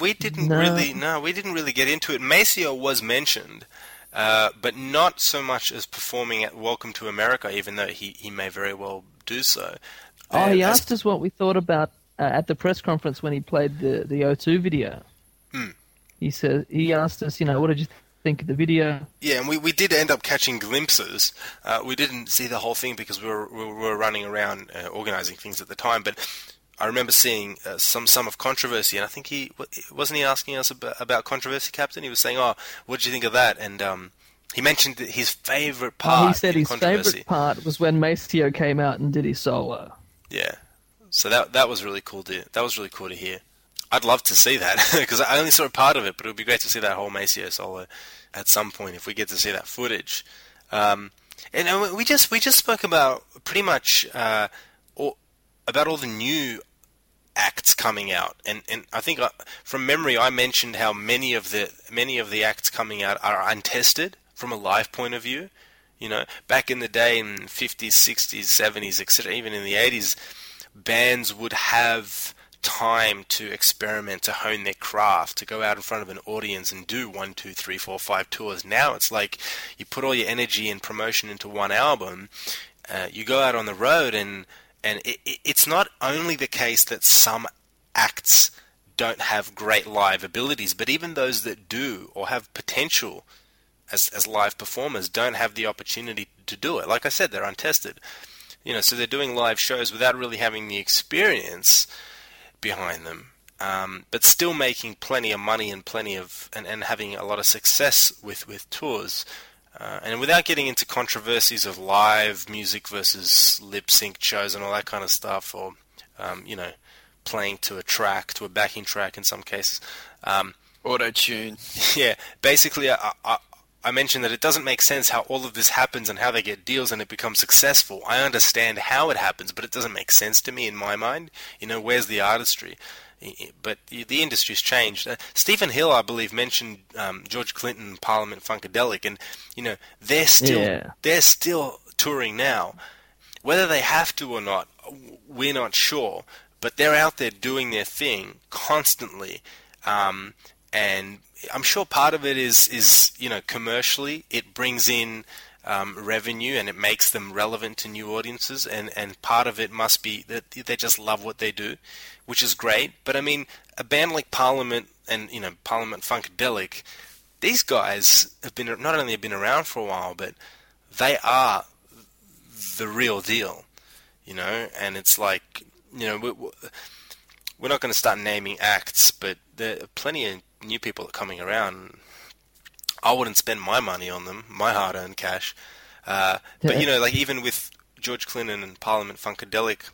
We didn't really get into it. Maceo was mentioned. But not so much as performing at Welcome to America, even though he may very well do so. He asked us what we thought about at the press conference when he played the O2 video. Mm. He asked us, what did you think of the video? Yeah, and we did end up catching glimpses. We didn't see the whole thing because we were running around organizing things at the time, but I remember seeing some of controversy, and I think wasn't he asking us about controversy, Captain? He was saying, "Oh, what did you think of that?" And he mentioned that his favorite part. He said his favorite part was when Maceo came out and did his solo. Yeah, so that was really cool. That was really cool to hear. I'd love to see that because I only saw a part of it, but it would be great to see that whole Maceo solo at some point if we get to see that footage. And we just spoke about pretty much about all the new acts coming out, and I think from memory I mentioned how many of the acts coming out are untested from a live point of view. Back in the day in 50s, 60s, 70s, etc., even in the 80s, bands would have time to experiment, to hone their craft, to go out in front of an audience and do 1, 2, 3, 4, 5 tours. Now it's like you put all your energy and promotion into one album, you go out on the road and it's not only the case that some acts don't have great live abilities, but even those that do or have potential as live performers don't have the opportunity to do it. Like I said, they're untested. So they're doing live shows without really having the experience behind them, but still making plenty of money and and having a lot of success with tours. And without getting into controversies of live music versus lip-sync shows and all that kind of stuff, or, playing to a backing track in some cases. Auto-tune. Yeah. Basically, I mentioned that it doesn't make sense how all of this happens and how they get deals and it becomes successful. I understand how it happens, but it doesn't make sense to me in my mind. Where's the artistry? But the industry's changed. Stephen Hill, I believe, mentioned George Clinton, Parliament Funkadelic, and they're still touring now. Whether they have to or not, we're not sure. But they're out there doing their thing constantly, and I'm sure part of it is commercially it brings in revenue and it makes them relevant to new audiences, and part of it must be that they just love what they do, which is great. But I mean, a band like Parliament and Parliament Funkadelic, these guys have not only been around for a while, but they are the real deal, and it's like, we're not going to start naming acts, but there are plenty of new people coming around. I wouldn't spend my money on them, my hard-earned cash. But, even with George Clinton and Parliament Funkadelic,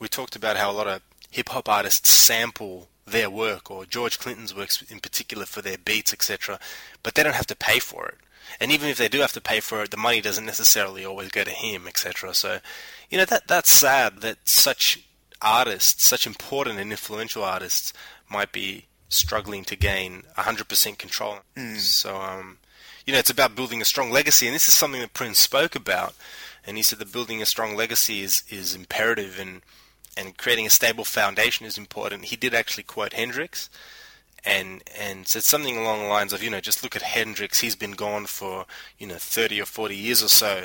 we talked about how a lot of hip-hop artists sample their work, or George Clinton's works in particular, for their beats, etc. But they don't have to pay for it. And even if they do have to pay for it, the money doesn't necessarily always go to him, etc. So, you know, that's sad that such artists, such important and influential artists, might be struggling to gain 100% control. So, you know, it's about building a strong legacy. And this is something that Prince spoke about. And he said that building a strong legacy is imperative, and creating a stable foundation is important. He did actually quote Hendrix and said something along the lines of, you know, just look at Hendrix. He's been gone for, you know, 30 or 40 years or so,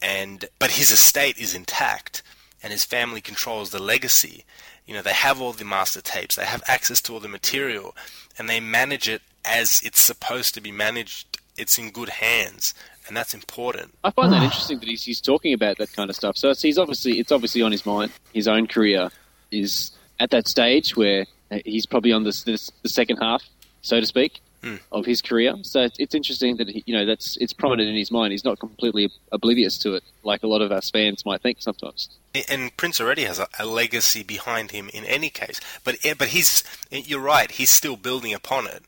but his estate is intact and his family controls the legacy. You know, they have all the master tapes. They have access to all the material, and they manage it as it's supposed to be managed. It's in good hands. And that's important. I find that interesting that he's talking about that kind of stuff. So it's obviously on his mind. His own career is at that stage where he's probably on the second half, so to speak, of his career. So it's interesting that it's prominent in his mind. He's not completely oblivious to it, like a lot of us fans might think sometimes. And Prince already has a legacy behind him in any case. But you're right. He's still building upon it.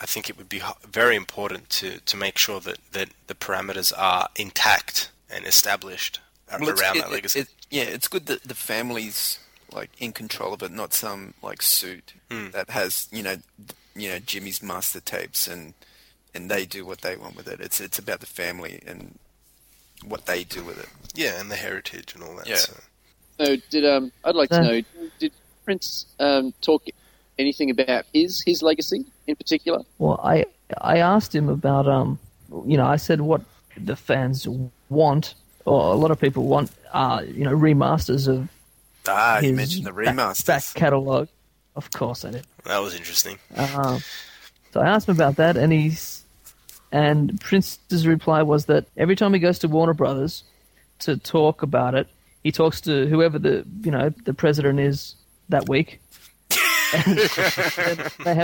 I think it would be very important to make sure that the parameters are intact and established around that legacy. It's good that the family's like in control of it, not some like suit that has Jimmy's master tapes and they do what they want with it. It's about the family and what they do with it. Yeah, and the heritage and all that. Yeah. So did I'd like to know, did Prince talk anything about his legacy in particular? Well, I asked him about, I said what the fans want, or a lot of people want, remasters of his, you mentioned the remasters. Back catalogue. Of course I did. That was interesting. So I asked him about that, and Prince's reply was that every time he goes to Warner Brothers to talk about it, he talks to whoever the president is that week. And they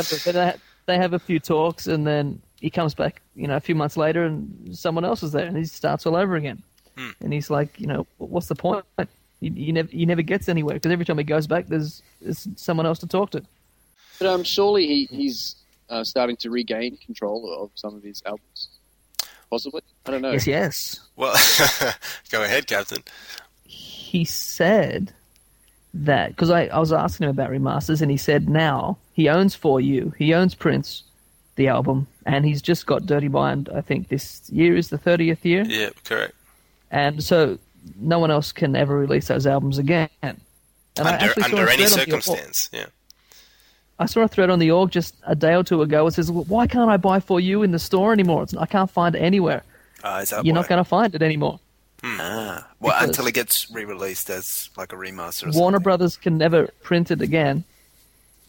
have a few talks, and then he comes back, a few months later, and someone else is there, and he starts all over again. And he's like, what's the point? He never gets anywhere, because every time he goes back, there's someone else to talk to. But surely he's starting to regain control of some of his albums, possibly. I don't know. Yes. Well, go ahead, Captain. He said that, because I was asking him about remasters, and he said now he owns For You, he owns Prince, the album, and he's just got Dirty Mind. I think this year is the 30th year. Yeah, correct. And so no one else can ever release those albums again. And under any circumstance, yeah. I saw a thread on the org just a day or two ago. It says, well, why can't I buy For You in the store anymore? I can't find it anywhere. You're not going to find it anymore. Until it gets re-released as like a remaster or something. Warner Brothers can never print it again.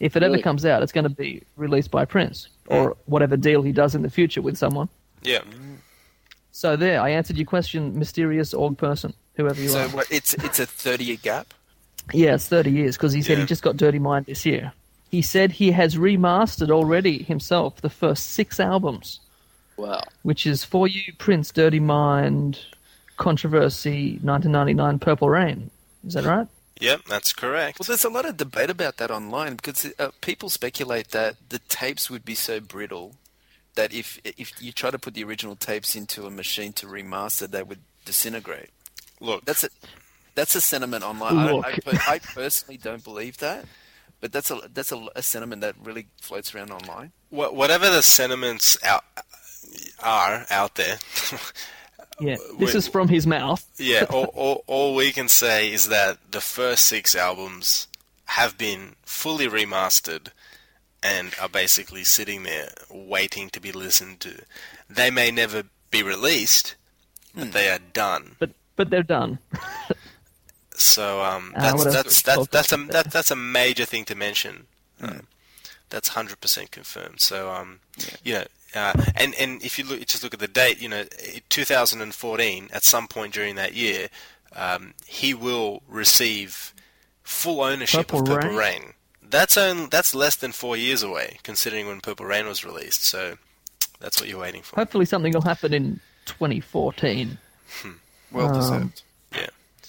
If it ever comes out, it's going to be released by Prince or whatever deal he does in the future with someone. Yeah. So there, I answered your question, mysterious org person, whoever you are. So it's a 30-year gap? Yeah, it's 30 years, because he said he just got Dirty Mind this year. He said he has remastered already himself the first 6 albums. Wow. Which is For You, Prince, Dirty Mind, Controversy, 1999, Purple Rain. Is that right? Yep, that's correct. Well, there's a lot of debate about that online, because people speculate that the tapes would be so brittle that if you try to put the original tapes into a machine to remaster, they would disintegrate. Look, that's a sentiment online. I personally don't believe that, but that's a sentiment that really floats around online. Whatever the sentiments are out there. Yeah, this is from his mouth. Yeah, all we can say is that the first 6 albums have been fully remastered and are basically sitting there waiting to be listened to. They may never be released, but they are done. But they're done. So that's a major thing to mention. That's 100% confirmed. So and if you just look at the date, 2014, at some point during that year, he will receive full ownership of Purple Rain. That's less than 4 years away, considering when Purple Rain was released. So that's what you're waiting for. Hopefully something will happen in 2014. Well deserved. Yeah.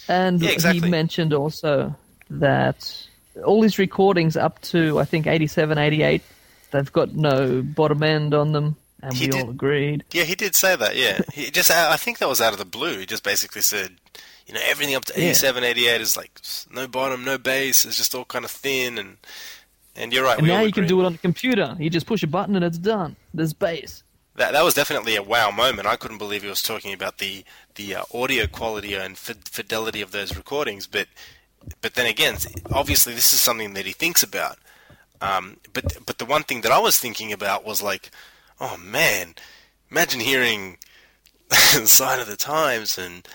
And he mentioned also that all his recordings up to, I think, 87, 88, they've got no bottom end on them, and all agreed. Yeah, he did say that, yeah. He just, I think that was out of the blue. He just basically said, you know, everything up to 87, 88 is like no bottom, no bass, it's just all kind of thin, and you're right. And now you can do it on a computer. You just push a button and it's done. There's bass. That was definitely a wow moment. I couldn't believe he was talking about the audio quality and fidelity of those recordings. But then again, obviously this is something that he thinks about. But the one thing that I was thinking about was like, oh man, imagine hearing "Sign of the Times" and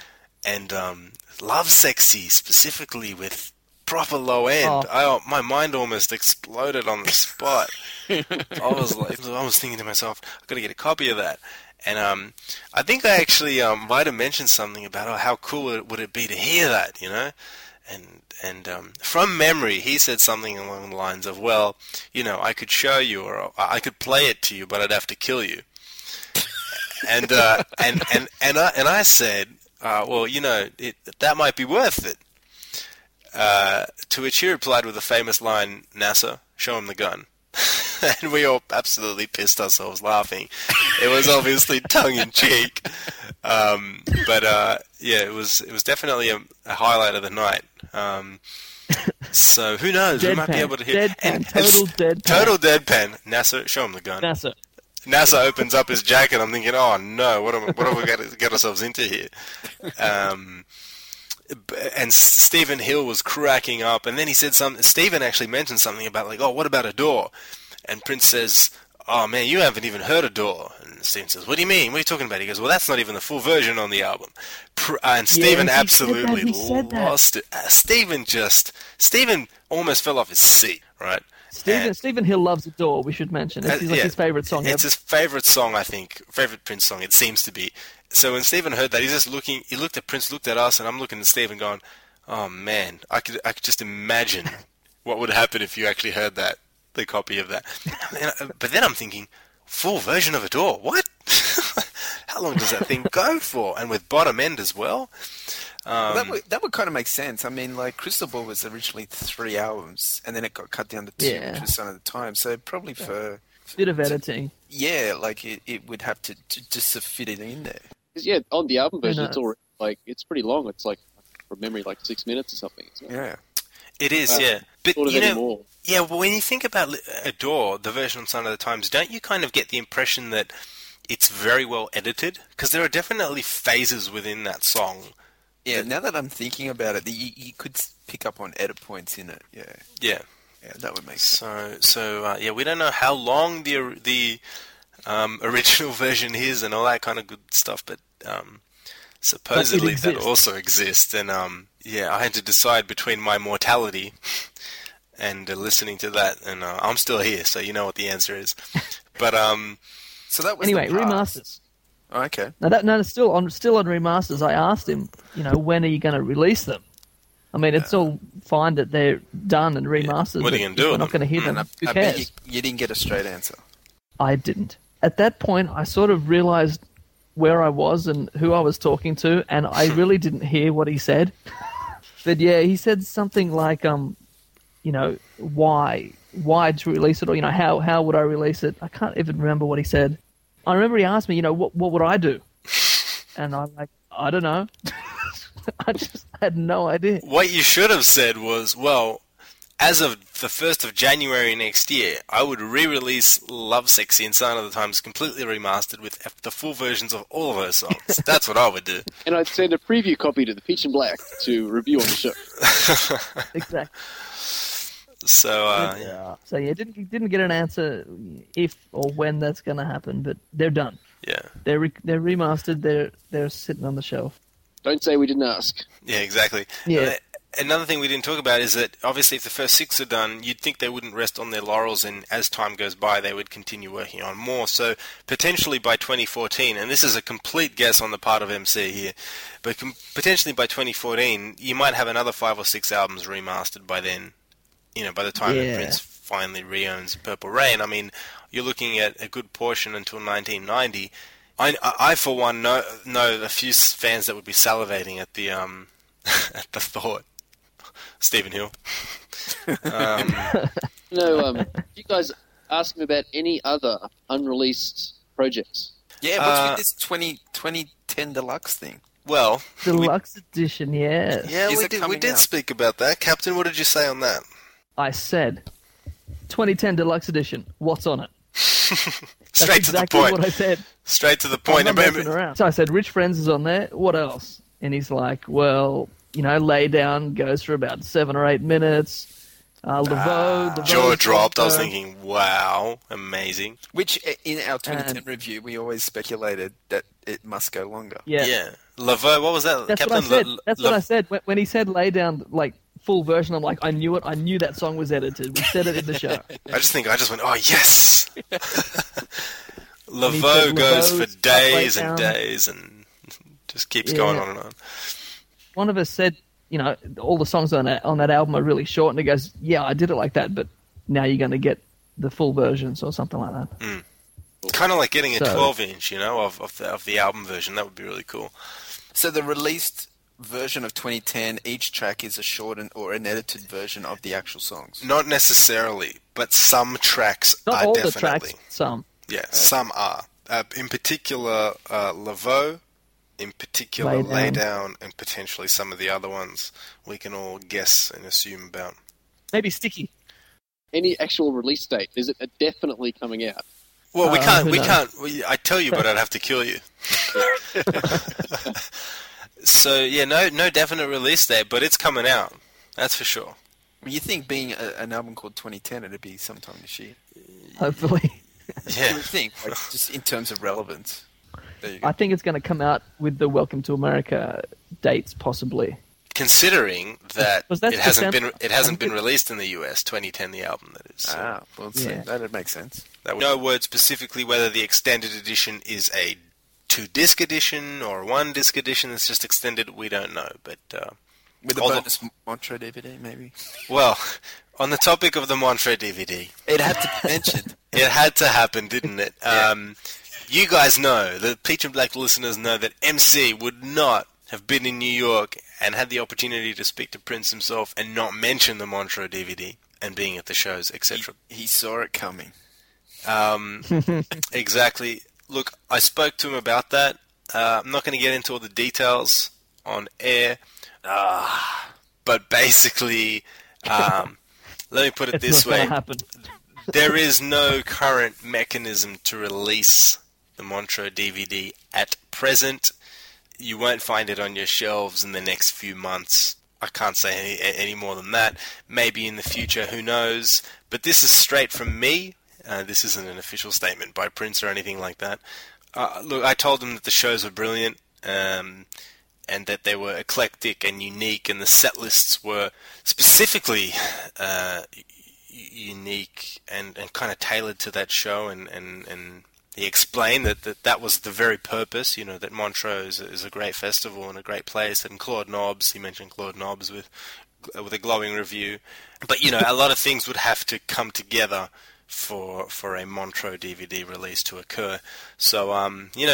"Love Sexy" specifically with proper low end. Oh. My mind almost exploded on the spot. I was thinking to myself, I've got to get a copy of that. And I think I actually might have mentioned something about how cool would it be to hear that, you know? And from memory, he said something along the lines of, well, you know, I could show you or I could play it to you, but I'd have to kill you. And I said, well, you know, that might be worth it. To which he replied with the famous line, NASA, show him the gun. And we all absolutely pissed ourselves laughing. It was obviously tongue-in-cheek. It was definitely a highlight of the night. So who knows? We might be able to hear... Total deadpan. NASA, show him the gun. NASA opens up his jacket. I'm thinking, oh no, what have we got ourselves into here? And Stephen Hill was cracking up, and then he said something. Stephen actually mentioned something about like, oh, what about a door? And Prince says, oh man, you haven't even heard a door. And Stephen says, what do you mean? What are you talking about? He goes, well, that's not even the full version on the album. And Stephen absolutely lost it. Stephen almost fell off his seat, right? Stephen Hill loves a door. We should mention it's his favorite song. It's his favorite song, I think. Favorite Prince song. It seems to be. So when Stephen heard that, he's just looking. He looked at Prince, looked at us, and I'm looking at Stephen, going, "Oh man, I could just imagine what would happen if you actually heard that, the copy of that." But then I'm thinking, full version of a door. What? How long does that thing go for? And with bottom end as well. That would kind of make sense. I mean, like Crystal Ball was originally 3 albums, and then it got cut down to 2 for some of the time. So probably for a bit of editing, it would have to just fit it in there. Yeah, on the album version, it's already like it's pretty long. It's like from memory, like 6 minutes or something. So. Yeah, it is. Yeah, but you know, well, when you think about Adore, the version on Sign of the Times, don't you kind of get the impression that it's very well edited? Because there are definitely phases within that song. Yeah, now that I'm thinking about it, you could pick up on edit points in it. Yeah, yeah, yeah, that would make sense. So, we don't know how long the original version is and all that kind of good stuff, but supposedly that also exists. And I had to decide between my mortality and listening to that, and I'm still here, so you know what the answer is. But so that was anyway remasters. Oh, okay. No, it's still on remasters. I asked him, you know, when are you going to release them? I mean, it's all fine that they're done and remastered. What are you going to do? We're not going to hear them. Who cares? You didn't get a straight answer. I didn't. At that point, I sort of realized where I was and who I was talking to, and I really didn't hear what he said. But yeah, he said something like, you know, why to release it, or you know, how would I release it? I can't even remember what he said. I remember he asked me, you know, what would I do? And I'm like, I don't know. I just had no idea. What you should have said was, well, as of the 1st of January next year, I would re-release Love Sexy and Sign of the Times completely remastered with the full versions of all of her songs. That's what I would do. And I'd send a preview copy to the Peach and Black to review on the show. Exactly. So didn't get an answer if or when that's going to happen, but they're done. Yeah, they're remastered. They're sitting on the shelf. Don't say we didn't ask. Yeah, exactly. Yeah. Another thing we didn't talk about is that obviously, if the first 6 are done, you'd think they wouldn't rest on their laurels, and as time goes by, they would continue working on more. So potentially by 2014, and this is a complete guess on the part of MC here, but potentially by 2014, you might have another 5 or 6 albums remastered by then. You know, by the time that Prince finally re-owns Purple Rain, I mean, you're looking at a good portion until 1990. I for one, know a few fans that would be salivating at the thought. Stephen Hill. You guys ask him about any other unreleased projects. Yeah, what's with this 2010 Deluxe thing? Well, Deluxe Edition, yes. Yeah, we did speak about that. Captain, what did you say on that? I said, 2010 Deluxe Edition, what's on it? Straight to the point. What I said. Straight to the point. So I said, Rich Friends is on there, what else? And he's like, well, Lay Down goes for about 7 or 8 minutes. Laveau, jaw dropped. I was thinking, wow, amazing. Which, in our 2010 review, we always speculated that it must go longer. Yeah. Laveau, what was that? That's what I said. When he said Lay Down, like, full version, I'm like, I knew it. I knew that song was edited. We said it in the show. I just went, oh, yes! Laveau goes for days and days and just keeps going on and on. One of us said, all the songs on that album are really short, and he goes, yeah, I did it like that, but now you're going to get the full versions or something like that. Mm. Kind of like getting a 12-inch, of the album version. That would be really cool. So the released version of 2010, each track is a shortened or an edited version of the actual songs? Not necessarily, but some tracks are definitely. Not all the tracks, some. Yeah, okay. Some are. In particular, Laveau. In particular, Lay Down, and potentially some of the other ones we can all guess and assume about. Maybe Sticky. Any actual release date? Is it definitely coming out? Well, we can't. I tell you, but I'd have to kill you. So yeah, no definite release date, but it's coming out. That's for sure. You think being an album called 2010, it'd be sometime this year? Hopefully. Yeah. You would think, just in terms of relevance. I think it's going to come out with the Welcome to America dates, possibly. Considering that it hasn't been released in the US, 2010, the album that is. So. Ah, well, that'd make sense. That would... No word specifically whether the extended edition is a 2-disc edition or a 1-disc edition that's just extended. We don't know, but with a bonus Montreux DVD, maybe. Well, on the topic of the Montreux DVD, it had to be mentioned. It had to happen, didn't it? Yeah. You guys know, the Peach and Black listeners know that MC would not have been in New York and had the opportunity to speak to Prince himself and not mention the Montreux DVD and being at the shows, etc. He saw it coming. Exactly. Look, I spoke to him about that. I'm not going to get into all the details on air, but basically, let me put it this way. There is no current mechanism to release the Montreux DVD at present. You won't find it on your shelves in the next few months. I can't say any more than that. Maybe in the future, who knows? But this is straight from me. This isn't an official statement by Prince or anything like that. Look, I told him that the shows were brilliant and that they were eclectic and unique, and the set lists were specifically unique and kind of tailored to that show, and he explained that was the very purpose, that Montreux is a great festival and a great place, and he mentioned Claude Nobbs with a glowing review, but a lot of things would have to come together for a Montreux DVD release to occur, so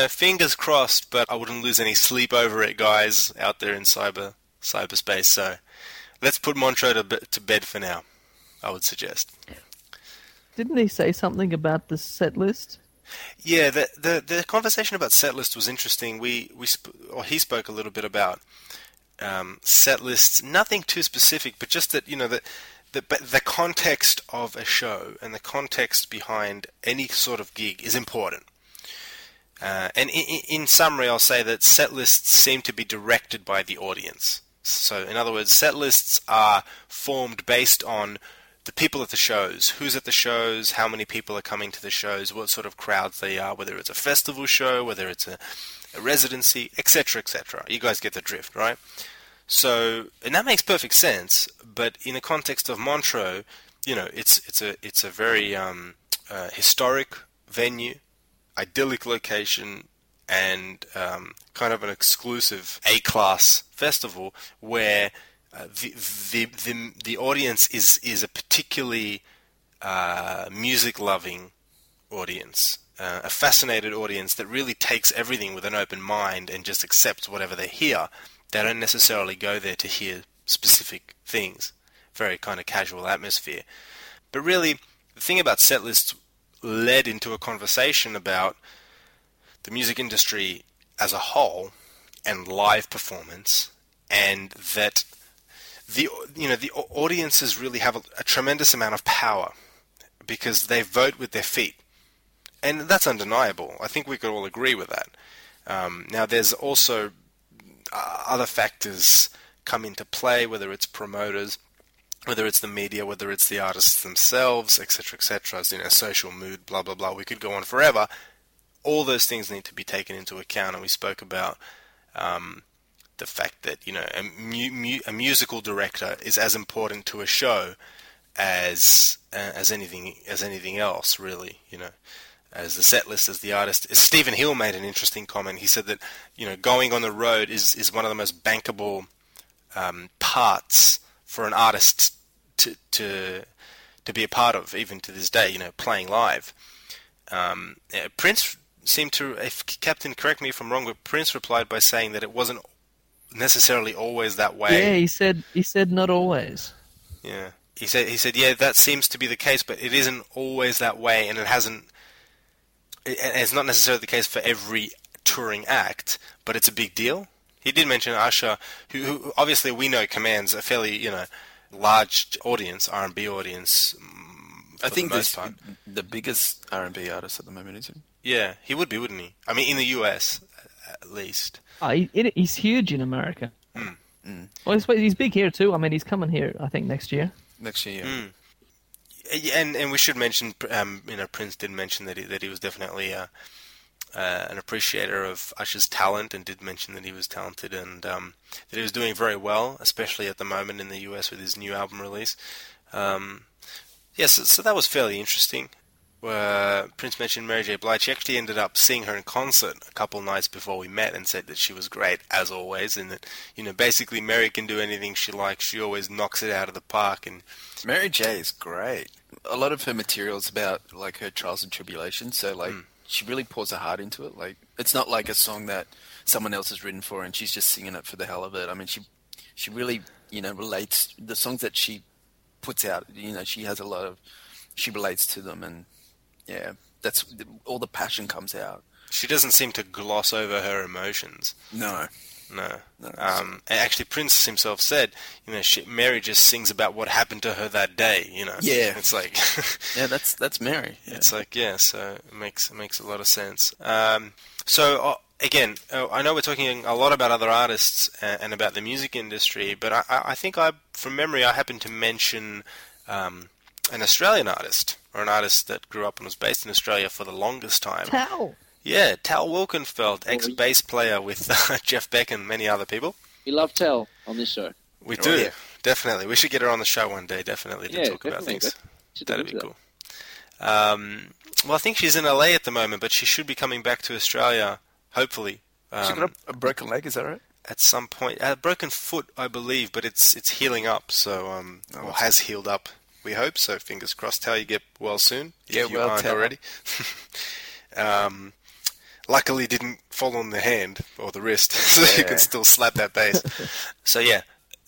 fingers crossed, but I wouldn't lose any sleep over it, guys out there in cyberspace, so let's put Montreux to bed for now, I would suggest. Didn't he say something about the set list? Yeah, the conversation about set list was interesting. He spoke a little bit about set lists. Nothing too specific, but just that the context of a show and the context behind any sort of gig is important. And in summary, I'll say that set lists seem to be directed by the audience. So, in other words, set lists are formed based on the people at the shows, who's at the shows, how many people are coming to the shows, what sort of crowds they are, whether it's a festival show, whether it's a residency, etc., etc. You guys get the drift, right? So, and that makes perfect sense, but in the context of Montreux, it's a very historic venue, idyllic location, and kind of an exclusive A-class festival where the audience is a particularly music-loving audience, a fascinated audience that really takes everything with an open mind and just accepts whatever they hear. They don't necessarily go there to hear specific things. very kind of casual atmosphere. But really, the thing about set lists led into a conversation about the music industry as a whole and live performance, and that the audiences really have a tremendous amount of power because they vote with their feet, and that's undeniable. I think we could all agree with that. Now, there's also other factors come into play, whether it's promoters, whether it's the media, whether it's the artists themselves, etc., social mood, blah, blah, blah. We could go on forever. All those things need to be taken into account, and we spoke about the fact that, a musical director is as important to a show as anything else, really, as the set list, as the artist. Stephen Hill made an interesting comment. He said that, going on the road is one of the most bankable parts for an artist to be a part of, even to this day, playing live. Prince seemed to, if Captain, correct me if I'm wrong, but Prince replied by saying that it wasn't necessarily always that way. Yeah, he said not always. Yeah. He said, yeah, that seems to be the case, but it isn't always that way, and it's not necessarily the case for every touring act, but it's a big deal. He did mention Usher, who obviously we know commands a fairly, large audience, R&B audience. I think the biggest R&B artist at the moment, isn't he? Yeah, he would be, wouldn't he? I mean, in the US, at least. Oh, he's huge in America. Mm. Mm. Well, he's big here too. I mean, he's coming here, I think, next year. Next year, yeah. Mm. And we should mention, Prince did mention that he was definitely an appreciator of Usher's talent, and did mention that he was talented and that he was doing very well, especially at the moment in the US with his new album release. So that was fairly interesting. Prince mentioned Mary J. Blige. She actually ended up seeing her in concert a couple nights before we met, and said that she was great as always, and that basically Mary can do anything she likes. She always knocks it out of the park. And Mary J. is great. A lot of her material's about her trials and tribulations. So She really pours her heart into it. It's not like a song that someone else has written for her and she's just singing it for the hell of it. I mean, she really, relates the songs that she puts out. She has she relates to them, and yeah, that's all the passion comes out. She doesn't seem to gloss over her emotions. No. Actually, Prince himself said, Mary just sings about what happened to her that day. Yeah. It's like, yeah, that's Mary. Yeah. It's like, yeah. So it makes a lot of sense. I know we're talking a lot about other artists and about the music industry, but I think from memory, I happened to mention an Australian artist, or an artist that grew up and was based in Australia for the longest time. Tal. Yeah, Tal Wilkenfeld, ex-bass player with Jeff Beck and many other people. We love Tal on this show. We do, yeah. Definitely. We should get her on the show one day, definitely, to talk about things. That'd be cool. I think she's in LA at the moment, but she should be coming back to Australia, hopefully. She got a broken leg, is that right? At some point. A broken foot, I believe, but it's healing up, so has healed up. We hope so. Fingers crossed. Tal, you get well soon. If you aren't already. Luckily, didn't fall on the hand or the wrist, so you can still slap that bass. So yeah,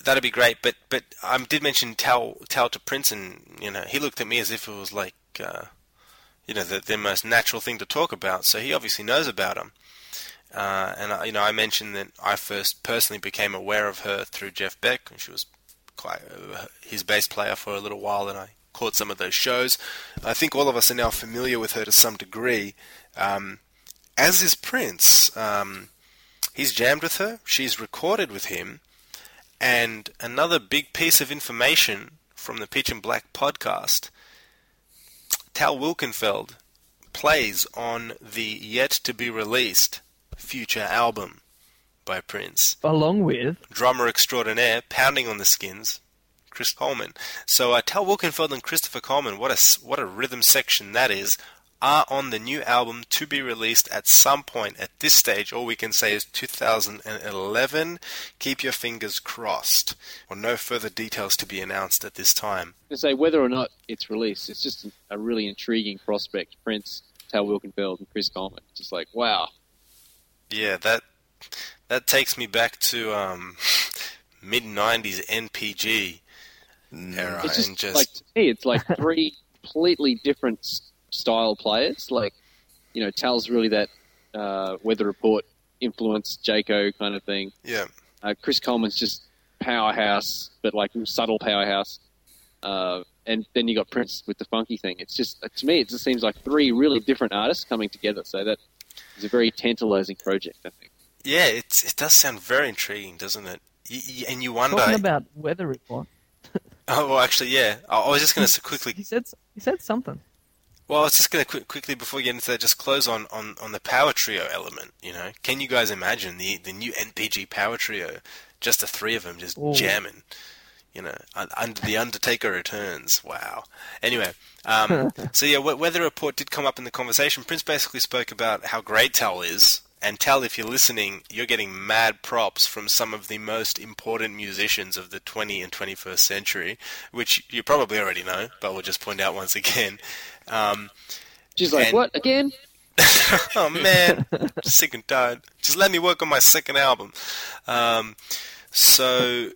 that'd be great. But I did mention Tal to Prince, and he looked at me as if it was like the most natural thing to talk about. So he obviously knows about him. And I mentioned that I first personally became aware of her through Jeff Beck, and she was his bass player for a little while, and I caught some of those shows. I think all of us are now familiar with her to some degree, as is Prince. He's jammed with her, she's recorded with him, and another big piece of information from the Peach and Black podcast, Tal Wilkenfeld plays on the yet-to-be-released future album by Prince, along with drummer extraordinaire, pounding on the skins, Chris Coleman. So Tal Wilkenfeld and Christopher Coleman, what a rhythm section that is, are on the new album to be released at some point. At this stage, all we can say is 2011. Keep your fingers crossed. Or no further details to be announced at this time. To say whether or not it's released, it's just a really intriguing prospect. Prince, Tal Wilkenfeld, and Chris Coleman. Just like, wow. Yeah, that takes me back to mid-90s NPG, era. It's just, and just... like, to me, it's like three completely different style players. Like, you know, Tal's really that Weather Report influence, Jayco kind of thing. Yeah. Chris Coleman's just powerhouse, but like subtle powerhouse. And then you got Prince with the funky thing. It's just, to me, it just seems like three really different artists coming together. So that is a very tantalizing project, I think. Yeah, it does sound very intriguing, doesn't it? And you wonder... Talking about Weather Report. Oh, well, actually, yeah. I was just going to quickly... He said something. Well, I was just going to quickly, before we get into that, just close on the power trio element, you know? Can you guys imagine the new NPG power trio, just the three of them just jamming, you know, under the Undertaker returns. Wow. Anyway, so yeah, Weather Report did come up in the conversation. Prince basically spoke about how great Tal is, and Tal, if you're listening, you're getting mad props from some of the most important musicians of the 20th and 21st century, which you probably already know, but we'll just point out once again. She's like, what, again? Oh, man, sick and tired. Just let me work on my second album. So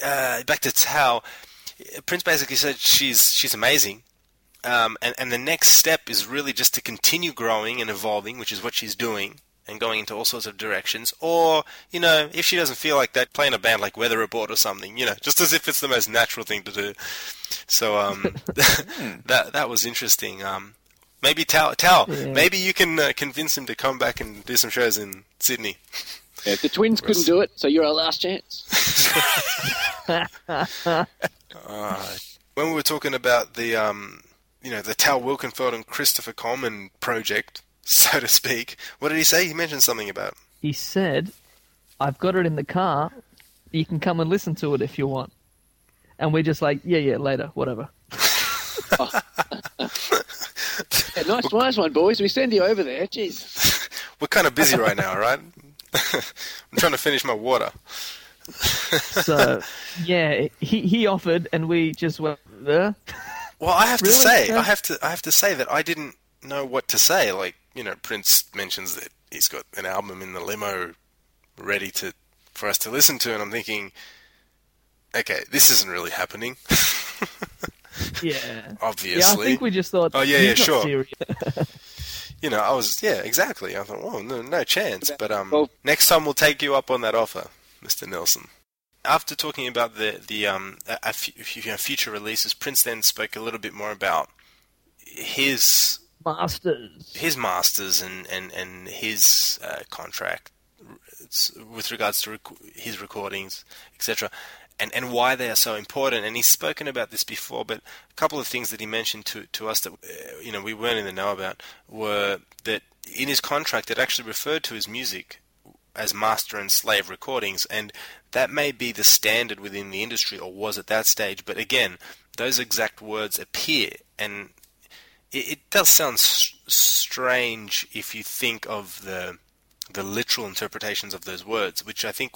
back to Tal. Prince basically said she's amazing. And the next step is really just to continue growing and evolving, which is what she's doing, and going into all sorts of directions. Or, you know, if she doesn't feel like that, play in a band like Weather Report or something, you know, just as if it's the most natural thing to do. So that was interesting. Maybe Tal, maybe you can convince him to come back and do some shows in Sydney. Yeah, the twins couldn't do it, so you're our last chance. When we were talking about the... you know, the Tal Wilkenfeld and Christopher Coleman project, so to speak. What did he say? He mentioned something about... He said, I've got it in the car. You can come and listen to it if you want. And we're just like, yeah, later, whatever. Yeah, nice one, boys. We send you over there. Jeez. We're kind of busy right now, right? I'm trying to finish my water. So, yeah, he offered and we just went, Well, I have to say that I didn't know what to say. Like, you know, Prince mentions that he's got an album in the limo ready for us to listen to, and I'm thinking, okay, this isn't really happening. Yeah. Obviously. Yeah, I think we just thought, oh, yeah, sure. You know, I was, yeah, exactly. I thought, well, no chance. But next time we'll take you up on that offer, Mr. Nelson. After talking about the future releases, Prince then spoke a little bit more about his masters, and his contract with regards to his recordings, etc., and why they are so important. And he's spoken about this before, but a couple of things that he mentioned to us that you know we weren't in the know about were that in his contract it actually referred to his music as master and slave recordings, and that may be the standard within the industry, or was at that stage, but again, those exact words appear, and it does sound strange if you think of the literal interpretations of those words, which I think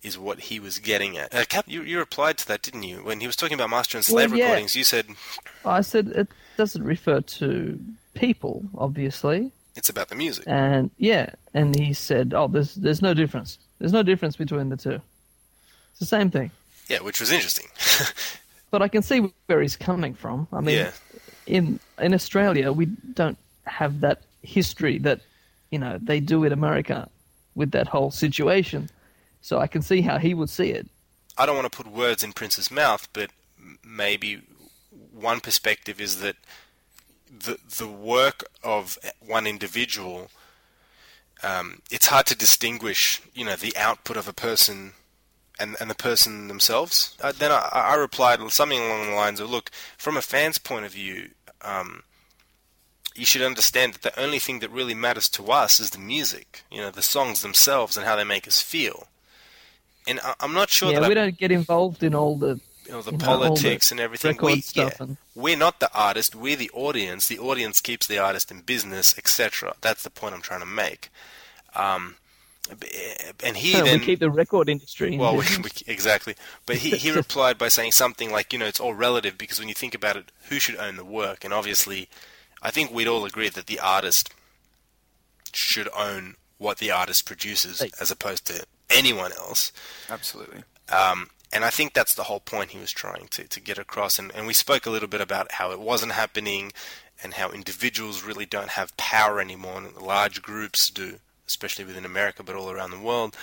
is what he was getting at. Cap, you replied to that, didn't you? When he was talking about master and slave recordings, you said... I said it doesn't refer to people, obviously. It's about the music. And yeah, and he said, oh, there's no difference. There's no difference between the two. It's the same thing. Yeah, which was interesting. But I can see where he's coming from. I mean, in Australia, we don't have that history that, you know, they do in America with that whole situation. So I can see how he would see it. I don't want to put words in Prince's mouth, but maybe one perspective is that the work of one individual, it's hard to distinguish, you know, the output of a person and the person themselves. Then I replied something along the lines of, look, from a fan's point of view, you should understand that the only thing that really matters to us is the music, you know, the songs themselves and how they make us feel. And I'm not sure that... Yeah, we don't get involved in all the... You know, the politics and everything. We're not the artist. We're the audience. The audience keeps the artist in business, etc. That's the point I'm trying to make. And we keep the record industry in exactly. But he replied by saying something like, you know, it's all relative, because when you think about it, who should own the work? And obviously, I think we'd all agree that the artist should own what the artist produces as opposed to anyone else. Absolutely. And I think that's the whole point he was trying to get across. And we spoke a little bit about how it wasn't happening and how individuals really don't have power anymore, and large groups do, especially within America, but all around the world,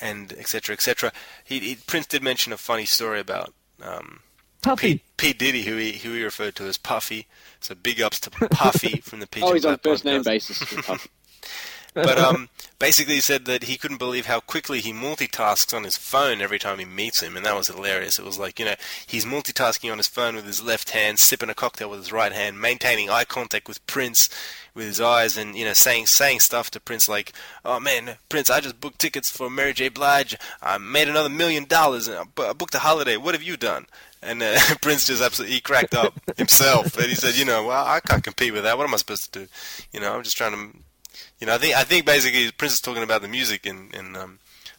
and et cetera, et cetera. Prince did mention a funny story about Puffy. P. Diddy, who he referred to as Puffy. So big ups to Puffy from the Peach and Black Podcast. Oh, he's on first-name basis with Puffy. But basically he said that he couldn't believe how quickly he multitasks on his phone every time he meets him, and that was hilarious. It was like, he's multitasking on his phone with his left hand, sipping a cocktail with his right hand, maintaining eye contact with Prince with his eyes, and, saying stuff to Prince like, oh, man, Prince, I just booked tickets for Mary J. Blige. I made another $1 million, and I booked a holiday. What have you done? And Prince just absolutely cracked up himself, and he said, I can't compete with that. What am I supposed to do? I'm just trying to... I think basically Prince is talking about the music and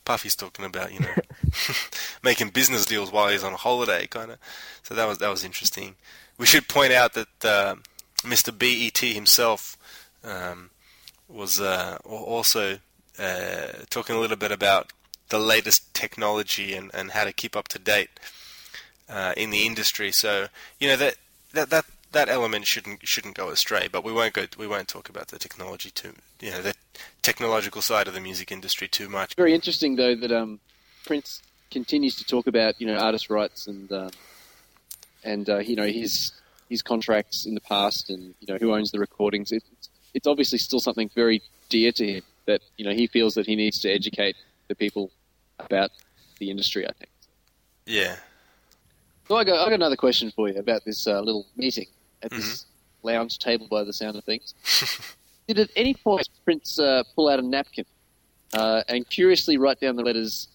Puffy's talking about making business deals while he's on holiday, kind of. So that was interesting. We should point out that Mr. BET himself was also talking a little bit about the latest technology and how to keep up to date in the industry. So that element shouldn't go astray, but we won't talk about the technology too, the technological side of the music industry too much. Very interesting though that Prince continues to talk about artist rights and his contracts in the past and who owns the recordings. It's obviously still something very dear to him that he feels that he needs to educate the people about the industry, I think. Yeah. So I got another question for you about this little meeting at this lounge table by the sound of things. Did at any point Prince pull out a napkin and curiously write down the letters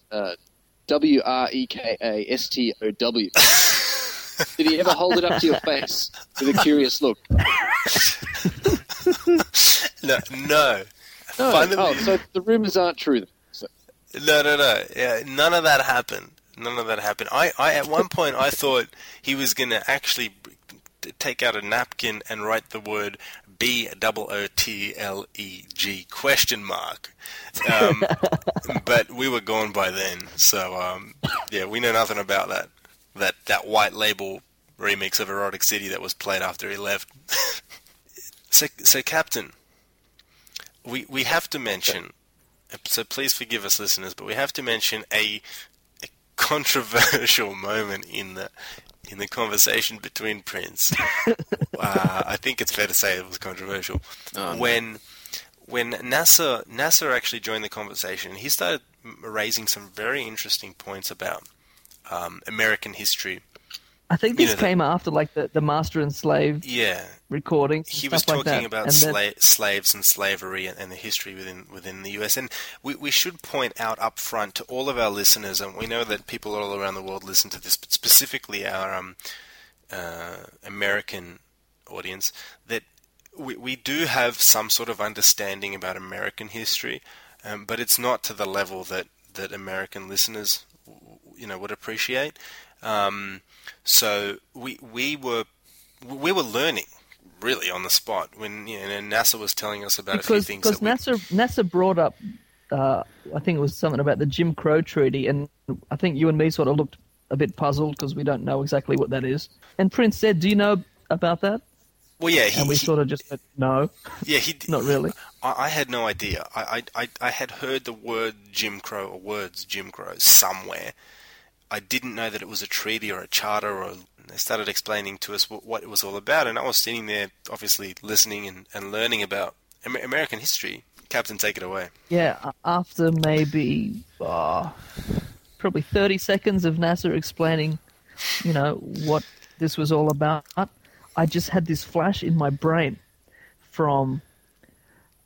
W-R-E-K-A-S-T-O-W? Did he ever hold it up to your face with a curious look? No. So the rumours aren't true then. So. No. Yeah, none of that happened. None of that happened. I at one point I thought he was going to actually take out a napkin and write the word BOOTLEG ? But we were gone by then, so we know nothing about that. That white label remix of Erotic City that was played after he left. So Captain, we have to mention. So please forgive us, listeners, but we have to mention a controversial moment in the conversation between Prince. I think it's fair to say it was controversial. When NASA actually joined the conversation, he started raising some very interesting points about American history. I think this came after like the master and slave recordings. He was talking about slaves and slavery and the history within the US. And we should point out up front to all of our listeners, and we know that people all around the world listen to this, but specifically our American audience, that we do have some sort of understanding about American history, but it's not to the level that American listeners would appreciate. So we were learning really on the spot when NASA was telling us about a few things. Because NASA brought up, I think it was something about the Jim Crow Treaty, and I think you and me sort of looked a bit puzzled because we don't know exactly what that is. And Prince said, "Do you know about that?" Well, yeah, and we sort of just said, "No." Yeah, he not really. I had no idea. I had heard the word Jim Crow or words Jim Crow somewhere. I didn't know that it was a treaty or a charter, or they started explaining to us what it was all about. And I was sitting there, obviously, listening and learning about American history. Captain, take it away. Yeah, after maybe probably 30 seconds of NASA explaining, what this was all about, I just had this flash in my brain from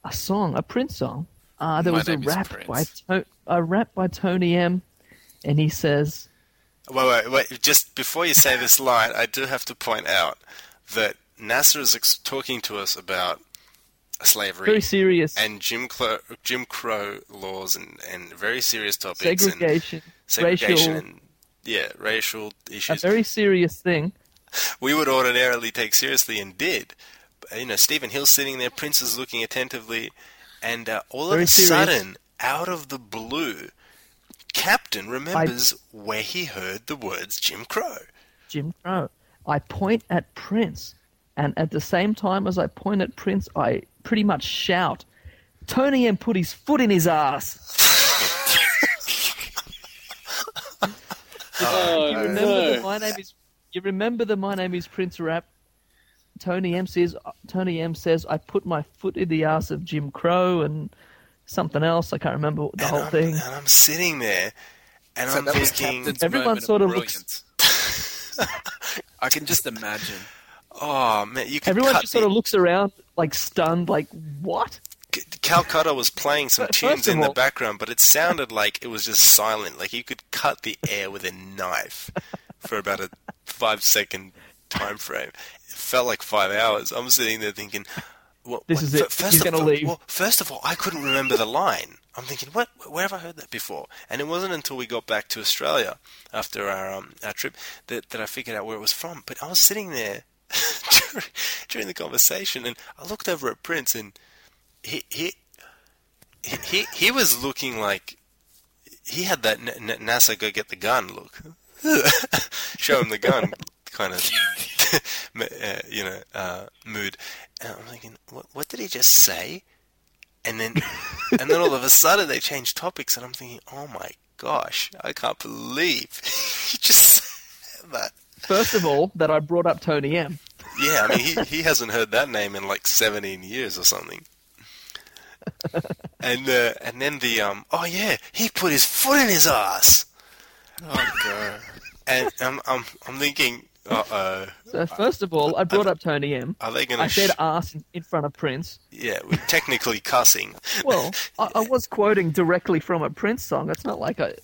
a Prince song. There was a rap by Tony M. And he says... Wait, just before you say this line, I do have to point out that NASA is talking to us about slavery. Very serious. And Jim Crow laws and very serious topics. Segregation. Racial issues. A very serious thing. We would ordinarily take seriously and did. Stephen Hill sitting there, Prince is looking attentively, and all of a sudden, out of the blue... Captain remembers where he heard the words Jim Crow. Jim Crow. I point at Prince, and at the same time as I point at Prince, I pretty much shout, Tony M put his foot in his ass. You remember the My Name Is Prince rap? Tony M says, I put my foot in the ass of Jim Crow and something else. I can't remember the whole thing. And I'm sitting there and I'm thinking... Everyone sort of looks... I can just imagine. Oh, man. Everyone just sort of looks around like stunned, like, what? Calcutta was playing some tunes in the background, but it sounded like it was just silent. Like you could cut the air with a knife for about a 5-second time frame. It felt like 5 hours. I'm sitting there thinking, well, "This is it. He's going to leave." Well, first of all, I couldn't remember the line. I'm thinking, "What? Where have I heard that before?" And it wasn't until we got back to Australia after our trip that I figured out where it was from. But I was sitting there during the conversation, and I looked over at Prince, and he was looking like he had that NASA go get the gun look. Show him the gun kind of mood, and I'm thinking, what did he just say? And then all of a sudden they changed topics, and I'm thinking, oh my gosh, I can't believe he just said that. First of all, that I brought up Tony M. Yeah, I mean he hasn't heard that name in like 17 years or something. And then the he put his foot in his ass. Oh god! And I'm thinking, So first of all, I brought up Tony M. Are they going to? I said ass in front of Prince. Yeah, we're technically cussing. Well, I was quoting directly from a Prince song. It's not like it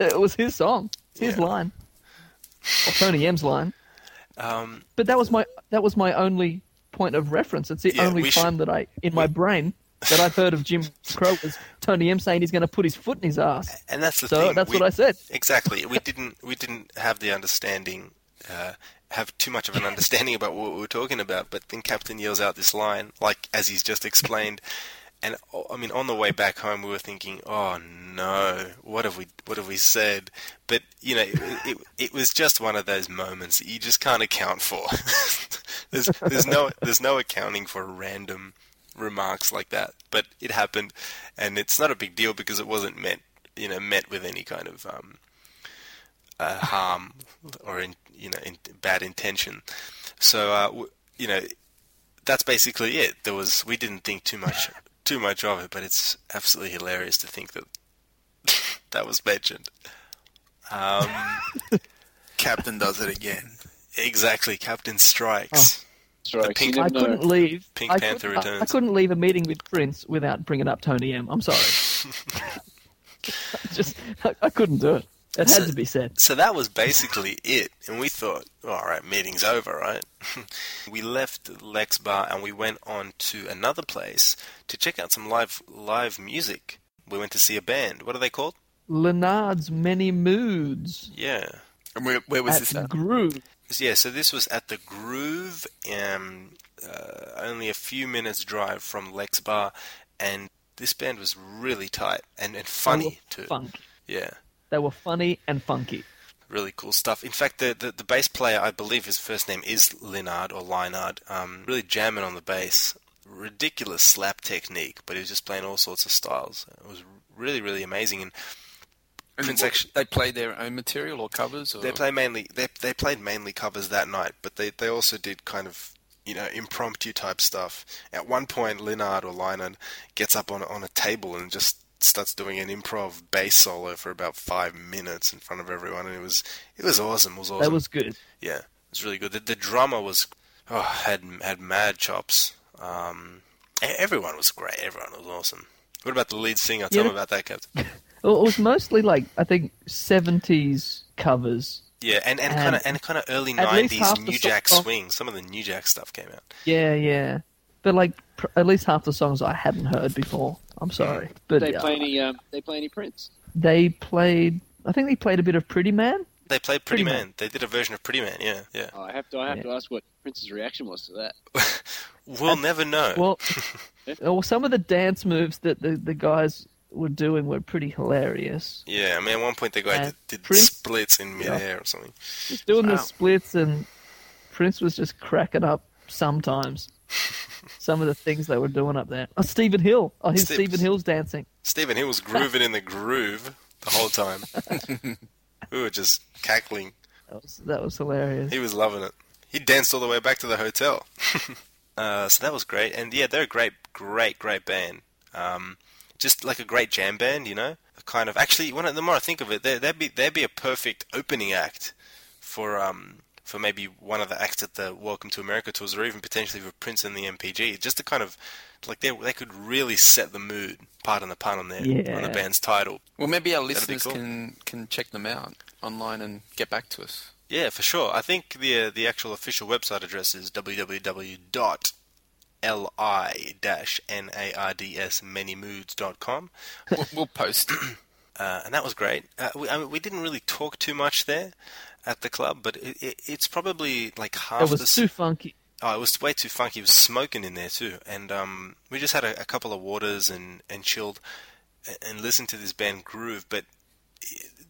was his song, his line, or Tony M's line. But that was my only point of reference. It's the only time that my brain that I've heard of Jim Crow was Tony M saying he's going to put his foot in his ass. And that's the thing. So that's what I said. Exactly. We didn't have the understanding, have too much of an understanding about what we were talking about. But then Captain yells out this line, like as he's just explained. And I mean, on the way back home, we were thinking, "Oh no, what have we said?" But you know, it was just one of those moments that you just can't account for. there's no accounting for random remarks like that, but it happened, and it's not a big deal because it wasn't met with any kind of harm or in bad intention. So that's basically it. We didn't think too much of it, but it's absolutely hilarious to think that that was mentioned. Captain does it again. Exactly, Captain strikes. Oh. I couldn't leave a meeting with Prince without bringing up Tony M. I'm sorry. I couldn't do it. It had to be said. So that was basically it. And we thought, all right, meeting's over, right? We left Lex Bar and we went on to another place to check out some live music. We went to see a band. What are they called? Linard's Many Moods. Yeah. And where was this at? Groove. Yeah, so this was at the Groove, only a few minutes drive from Lex Bar, and this band was really tight and funny too. Funky. Yeah, they were funny and funky. Really cool stuff. In fact, the bass player, I believe his first name is Linard or Linard. Really jamming on the bass, ridiculous slap technique, but he was just playing all sorts of styles. It was really, really amazing. They played their own material or covers? Or? They played mainly covers that night, but they also did kind of, impromptu type stuff. At one point, Linard or Linard gets up on a table and just starts doing an improv bass solo for about 5 minutes in front of everyone, and it was awesome. It was awesome. That was good. Yeah, it was really good. The drummer had mad chops. Everyone was great. Everyone was awesome. What about the lead singer? Tell me about that, Captain. Well, it was mostly like, I think, 70s covers. Yeah, and kind of early 90s New Jack Swing. Some of the New Jack stuff came out. Yeah. But like at least half the songs I hadn't heard before. I'm sorry. But did they play any Prince? I think they played a bit of Pretty Man. They played Pretty Man. They did a version of Pretty Man, yeah. Oh, I have to ask what Prince's reaction was to that. We'll never know. Well, some of the dance moves that the guys were doing were pretty hilarious. Yeah, I mean, at one point they did splits in midair or something. Just doing the splits, and Prince was just cracking up sometimes. Some of the things they were doing up there. Oh, Stephen Hill. Oh, Stephen Hill's dancing. Stephen Hill was grooving in the groove the whole time. We were just cackling. That was hilarious. He was loving it. He danced all the way back to the hotel. So that was great. And yeah, they're a great band. Just like a great jam band, you know? The more I think of it, they'd be a perfect opening act for maybe one of the acts at the Welcome to America tours, or even potentially for Prince and the NPG. Just to kind of, like, they could really set the mood, pardon the pun, on the band's title. Well, maybe our listeners can check them out online and get back to us. Yeah, for sure. I think the actual official website address is www.li-nardsmanymoods.com. We'll post. And that was great. We didn't really talk too much there at the club, but it's probably like half. It was too funky. Oh, it was way too funky. It was smoking in there too, and we just had a couple of waters and chilled and listened to this band Groove. But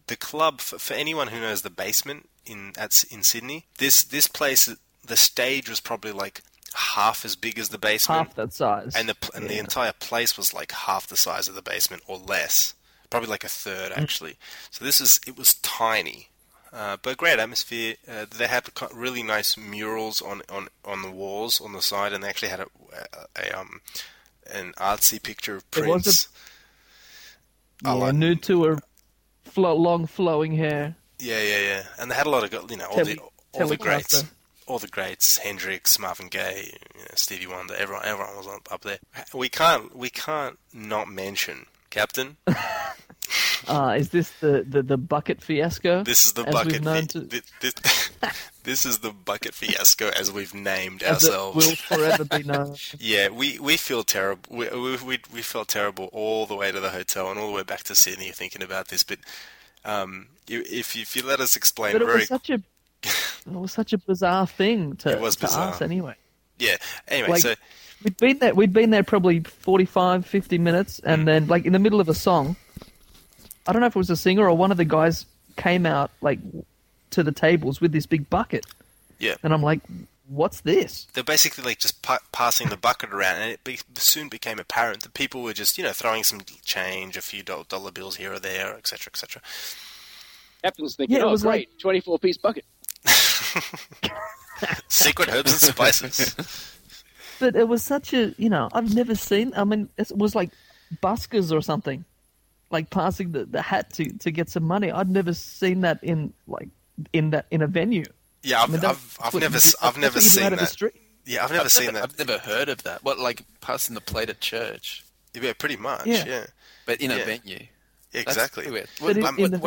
the club, for anyone who knows the basement in Sydney, this place, the stage was probably like half as big as the basement, half that size, and the entire place was like half the size of the basement or less, probably like a third actually. So it was tiny. But great atmosphere. They had really nice murals on the walls on the side, and they actually had an artsy picture of Prince. New to her long flowing hair. Yeah. And they had a lot of all the greats, Hendrix, Marvin Gaye, Stevie Wonder. Everyone was up there. We can't not mention Captain. Is this the bucket fiasco? This is the bucket this is the bucket fiasco as we've named ourselves. It will forever be known. Yeah, we feel terrible. We felt terrible all the way to the hotel and all the way back to Sydney thinking about this. But if you let us explain, it was such a bizarre thing to us anyway. Yeah. Anyway, so we'd been there probably 45, 50 minutes, and then like in the middle of a song, I don't know if it was a singer or one of the guys came out like to the tables with this big bucket. Yeah. And I'm like, what's this? They're basically like just passing the bucket around, and it soon became apparent that people were just, throwing some change, a few dollar bills here or there, et cetera, et cetera. Captain's thinking, it was great, 24-piece bucket. Secret herbs and spices. But it was such a, I've never seen, it was like buskers or something. Like passing the hat to get some money. I'd never seen that in a venue. Yeah, I've never seen that. Yeah, I've never seen that. I've never heard of that. What, like passing the plate at church? Yeah, pretty much. Yeah, but in a venue. Yeah, exactly. What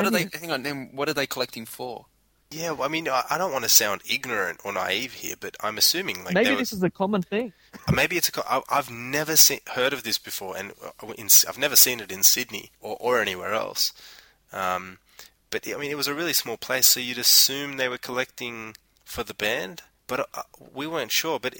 are they? Hang on. Then what are they collecting for? Yeah, well, I don't want to sound ignorant or naive here, but I'm assuming like maybe this is a common thing. Maybe it's I've never heard of this before, and I've never seen it in Sydney or anywhere else. But it was a really small place, so you'd assume they were collecting for the band, but we weren't sure. But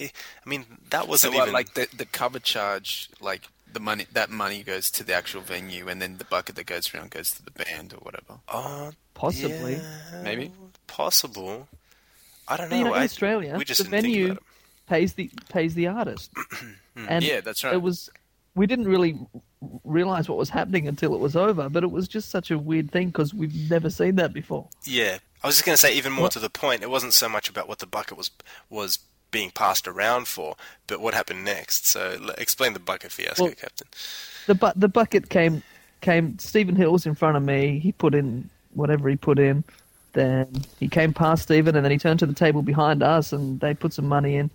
that wasn't even like the cover charge, like. The money, that money goes to the actual venue, and then the bucket that goes around goes to the band or whatever. Oh, possibly, yeah, maybe, possible. I don't know. In Australia, we just the venue pays the artist, and yeah, that's right. It was. We didn't really realize what was happening until it was over, but it was just such a weird thing because we've never seen that before. Yeah, I was just going to say, even more to the point, it wasn't so much about what the bucket was being passed around for, but what happened next. So explain the bucket fiasco, Captain. The bucket came. Stephen Hill was in front of me. He put in whatever he put in. Then he came past Stephen, and then he turned to the table behind us, and they put some money in.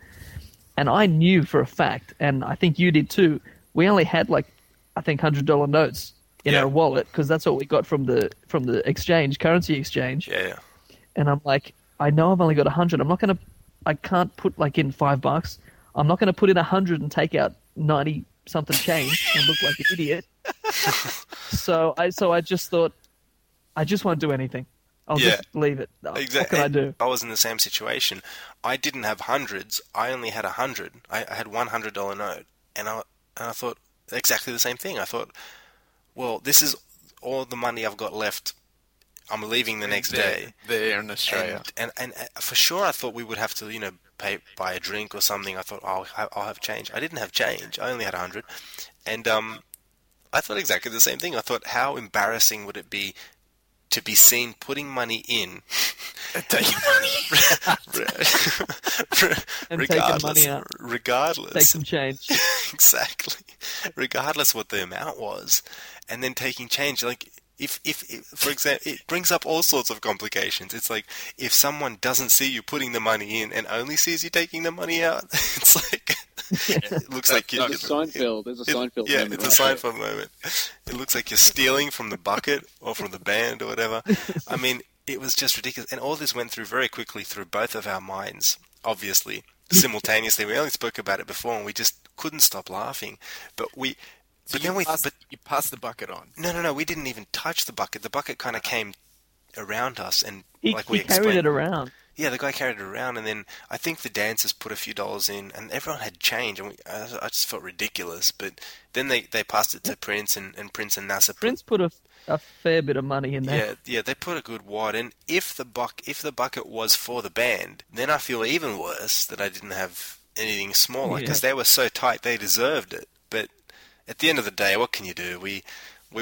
And I knew for a fact, and I think you did too, we only had $100 notes in our wallet because that's what we got from the currency exchange. Yeah. And I'm like, I know I've only got 100. I can't put in $5. I'm not going to put in 100 and take out 90 something change and look like an idiot. So I just thought, I just won't do anything. I'll just leave it. Exactly. What can I do? I was in the same situation. I didn't have hundreds. I only had 100. I had $100 note, and I thought exactly the same thing. I thought, well, this is all the money I've got left. I'm leaving the next day. There in Australia. And for sure I thought we would have to, you know, buy a drink or something. I thought, oh, I'll have change. I didn't have change. I only had 100. And I thought exactly the same thing. I thought, how embarrassing would it be to be seen putting money in and taking money and regardless, money out. Regardless. Take some change. Exactly. Regardless what the amount was. And then taking change, like... If for example, it brings up all sorts of complications. It's like if someone doesn't see you putting the money in and only sees you taking the money out, it's like it looks like you're Seinfeld. There's a Seinfeld. Yeah, it's a Seinfeld moment. It looks like you're stealing from the bucket or from the band or whatever. I mean, it was just ridiculous, and all this went through very quickly through both of our minds, obviously simultaneously. We only spoke about it before, and we just couldn't stop laughing. But you passed the bucket on. No. We didn't even touch the bucket. The bucket kind of came around us, and he carried it around. Yeah, the guy carried it around, and then I think the dancers put a few dollars in, and everyone had change, and I just felt ridiculous. But then they passed it to Prince, and Prince and NASA. Prince put a fair bit of money in there. Yeah, they put a good wad in. If the bucket was for the band, then I feel even worse that I didn't have anything smaller because they were so tight, they deserved it. But at the end of the day, what can you do? We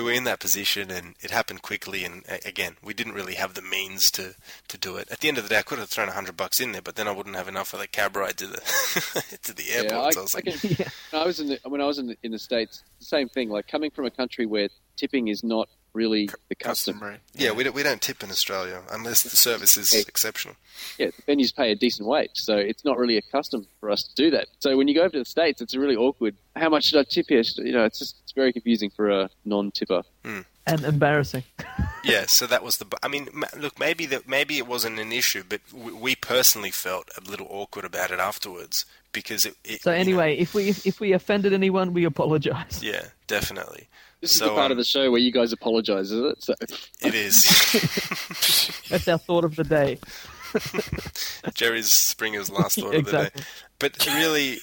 were in that position, and it happened quickly. And again, we didn't really have the means to do it. At the end of the day, I could have thrown $100 in there, but then I wouldn't have enough for the cab ride to the to the airport. Yeah, so I was like, when I was in the States, the same thing. Like coming from a country where tipping is not really the custom. Yeah, we don't tip in Australia unless the service is exceptional. Yeah, the venues pay a decent wage, so it's not really a custom for us to do that. So when you go over to the States, it's really awkward. How much should I tip here? You know, it's very confusing for a non-tipper and embarrassing. Yeah, so that was I mean, look, maybe it wasn't an issue, but we personally felt a little awkward about it afterwards because it. So anyway, if we offended anyone, we apologize. Yeah, definitely. This is the part of the show where you guys apologise, is it? So. It is. That's our thought of the day. Jerry Springer's last thought of the day. But really,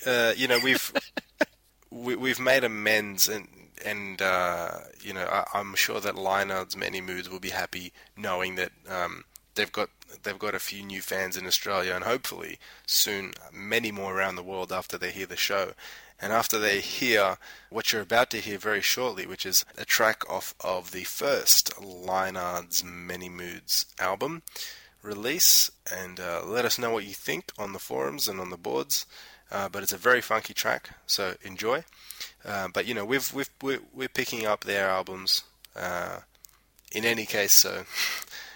we've made amends, and you know, I'm sure that Linard's Many Moods will be happy knowing that they've got a few new fans in Australia, and hopefully soon many more around the world after they hear the show. And after they hear what you're about to hear very shortly, which is a track off of the first Linard's Many Moods album release, and let us know what you think on the forums and on the boards. But it's a very funky track, so enjoy. But you know, we're picking up their albums in any case. So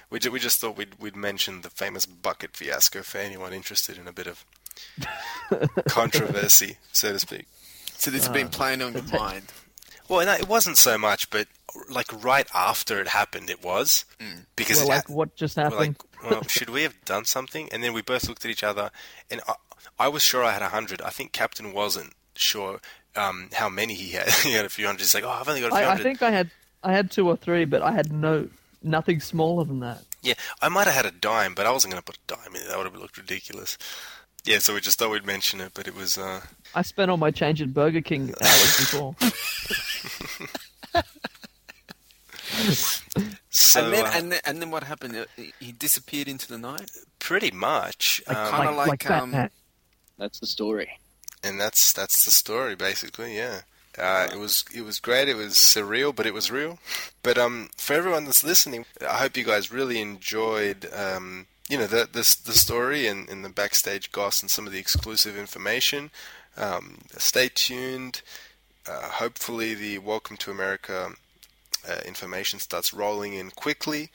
we just thought we'd mention the famous bucket fiasco for anyone interested in a bit of controversy, so to speak. So this has been playing on your mind. Well, no, it wasn't so much, but like right after it happened, it was because what just happened. Like, well, should we have done something? And then we both looked at each other, and I was sure I had 100. I think Captain wasn't sure how many he had. He had a few hundred. He's like, oh, I've only got a few hundred. I think I had two or three, but I had nothing smaller than that. Yeah, I might have had a dime, but I wasn't going to put a dime in it. That would have looked ridiculous. Yeah, so we just thought we'd mention it, but it was... I spent all my change at Burger King hours before. So, and then what happened? He disappeared into the night? Pretty much. Kind of like that. That's the story. And that's the story, basically, yeah. It was great, it was surreal, but it was real. But for everyone that's listening, I hope you guys really enjoyed... you know, the story and the backstage goss and some of the exclusive information. Stay tuned. Hopefully the Welcome to America information starts rolling in quickly.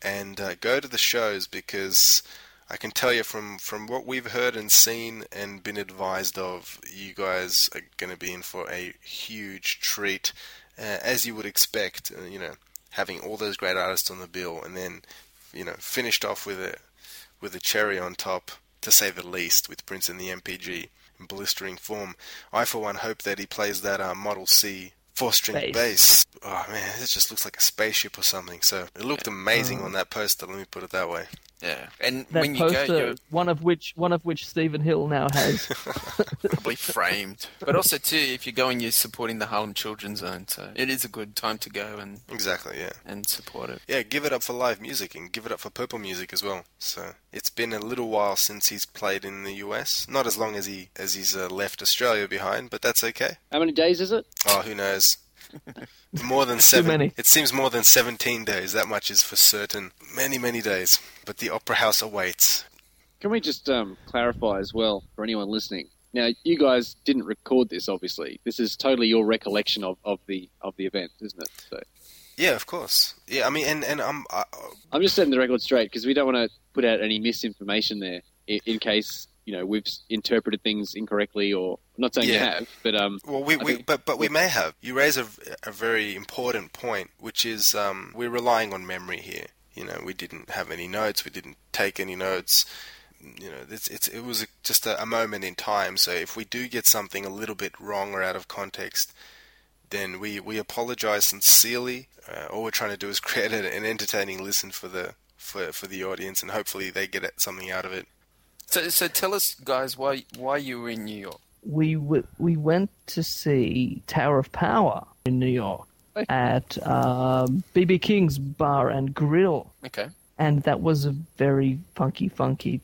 And go to the shows, because I can tell you from what we've heard and seen and been advised of, you guys are going to be in for a huge treat, as you would expect, you know, having all those great artists on the bill and then, you know, finished off with a cherry on top, to say the least, with Prince and the NPG in blistering form. I, for one, hope that he plays that Model C 4-string bass. Oh, man, it just looks like a spaceship or something. So it looked amazing on that poster, let me put it that way. Yeah, and that when you poster, go, you're... one of which Stephen Hill now has, probably framed. But also too, if you're going, you're supporting the Harlem Children's Zone, so it is a good time to go and and support it. Yeah, give it up for live music and give it up for Purple Music as well. So it's been a little while since he's played in the US. Not as long as he's left Australia behind, but that's okay. How many days is it? Oh, who knows. More than 7. Too many. It seems more than 17 days. That much is for certain. Many, many days. But the Opera House awaits. Can we just clarify as well for anyone listening? Now, you guys didn't record this, obviously. This is totally your recollection of the event, isn't it? So. Yeah, of course. Yeah, I mean, and I'm just setting the record straight because we don't want to put out any misinformation there in case. You know, we've interpreted things incorrectly, or I'm not saying you have, but we may have. You raise a very important point, which is we're relying on memory here. You know, we didn't have any notes, we didn't take any notes. You know, it was just a moment in time. So if we do get something a little bit wrong or out of context, then we apologize sincerely. All we're trying to do is create an entertaining listen for the audience, and hopefully they get something out of it. So tell us, guys, why you were in New York. We went to see Tower of Power in New York at BB King's Bar and Grill. Okay. And that was a very funky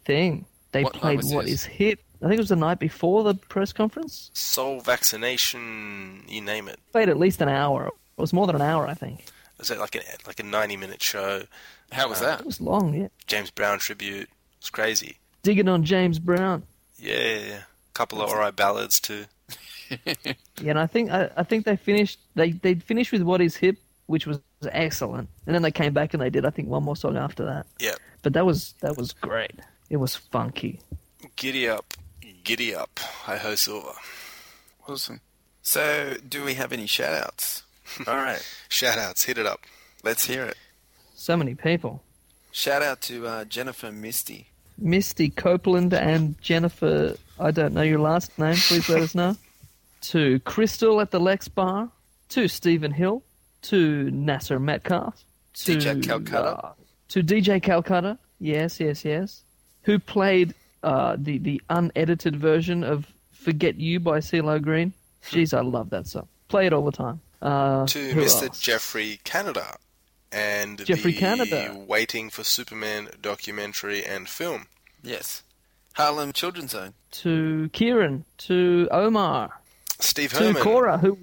thing. They played What Is Hip. I think it was the night before the press conference. Soul Vaccination, you name it. Played at least an hour. It was more than an hour, I think. Was it like a 90-minute show? How was that? It was long, yeah. James Brown tribute. It was crazy. Digging on James Brown. Yeah. Couple of alright ballads too. Yeah, and I think they finished with What Is Hip, which was excellent. And then they came back and they did, I think, one more song after that. Yeah. But that was great. It was funky. Giddy up. Hi-ho Silver. Awesome. So, do we have any shout-outs? Alright. Shout-outs, hit it up. Let's hear it. So many people. Shout-out to Jennifer Misty Copeland and Jennifer, I don't know your last name, please let us know. To Crystal at the Lex Bar, to Stephen Hill, to NASA Metcalf, to DJ Calcutta. To DJ Calcutta, yes, who played the unedited version of Forget You by CeeLo Green. Jeez, I love that song. Play it all the time. To Mr. Else? Jeffrey Canada. And the Waiting for Superman documentary and film. Yes. Harlem Children's Zone. To Kieran. To Omar. Steve Herman. To Cora, who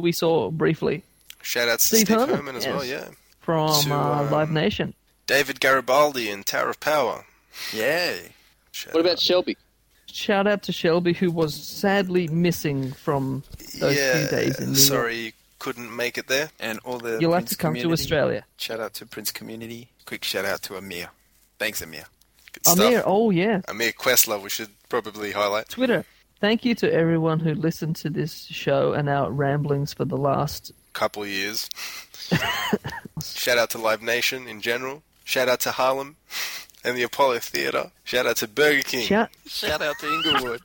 we saw briefly. Shout out to Steve Herman as well, yeah. From Live Nation. David Garibaldi in Tower of Power. Yay. What about Shelby? Shout out to Shelby, who was sadly missing from those few days in New York. Sorry, couldn't make it there, and all the you'll Prince have to come community. To Australia. Shout out to Prince Community. Quick shout out to Amir. Thanks, Amir. Good stuff. Amir, oh yeah. Amir Questlove, we should probably highlight. Twitter. Thank you to everyone who listened to this show and our ramblings for the last couple of years. Shout out to Live Nation in general. Shout out to Harlem and the Apollo Theatre. Shout out to Burger King. Shout out to Inglewood.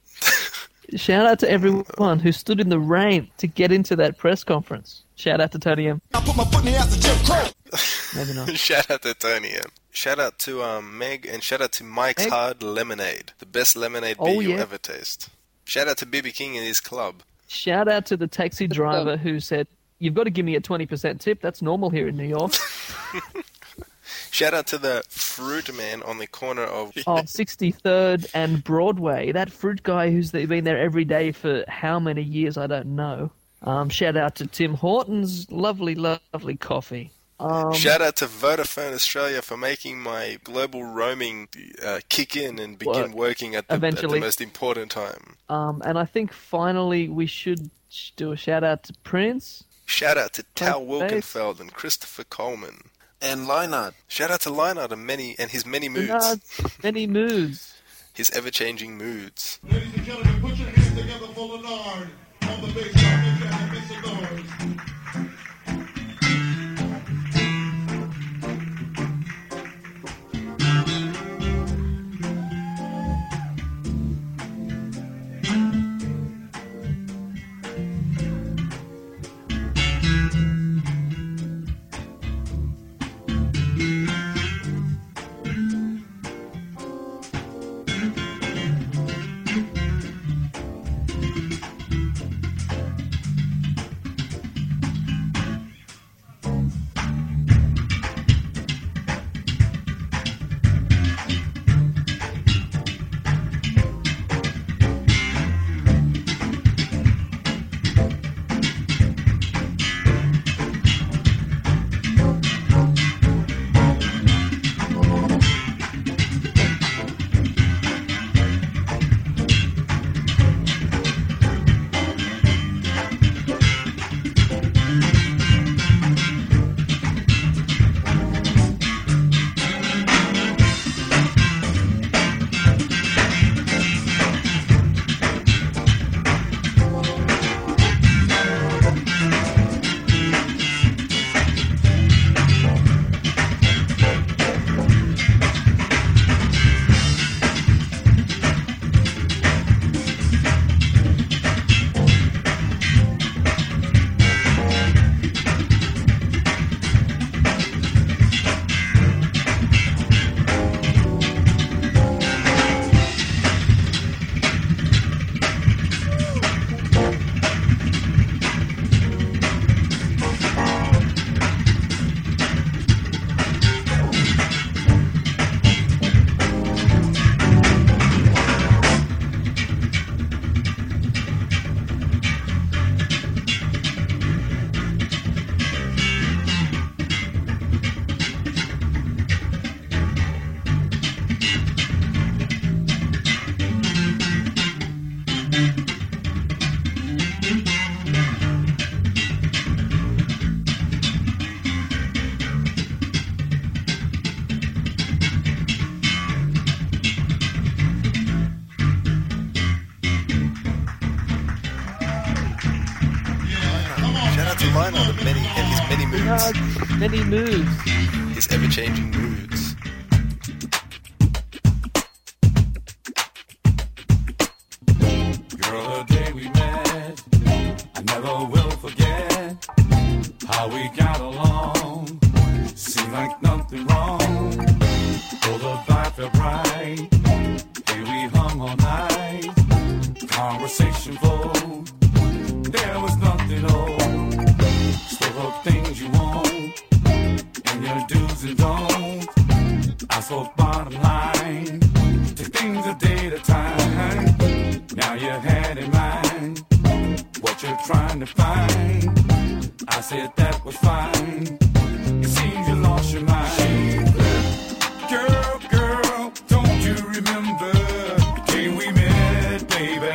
Shout out to everyone who stood in the rain to get into that press conference. Shout out to Tony M. I put my foot in the ass of Jim Crow. Maybe not. Shout out to Tony M. Shout out to Meg, and shout out to Mike's Meg. Hard Lemonade, the best lemonade beer you'll ever taste. Shout out to BB King and his club. Shout out to the taxi driver who said, "You've got to give me a 20% tip. That's normal here in New York." Shout out to the fruit man on the corner of 63rd and Broadway. That fruit guy who's been there every day for how many years, I don't know. Shout out to Tim Horton's lovely, lovely coffee. Shout out to Vodafone Australia for making my global roaming kick in and begin working at the most important time. And I think finally we should do a shout out to Prince. Shout out to Tal Wilkenfeld and Christopher Coleman. And Linard. Shout out to Linard and his many moods. Linard's many moods. His ever-changing moods. Ladies and gentlemen, put your hands together for Linard on the bass drum and Mr. Norris. Many moods. Many moods. His ever-changing moods. Girl, the day we met, I never will forget how we got along. Seemed like nothing wrong. All the vibe felt right. Hey, we hung all night. Conversation flowed. There was nothing old. Still hope things you want, and your do's and don'ts. I saw bottom line. Take things a day at a time. Now you had in mind what you're trying to find. I said that was fine. It seems you lost your mind. Girl, girl, don't you remember the day we met, baby?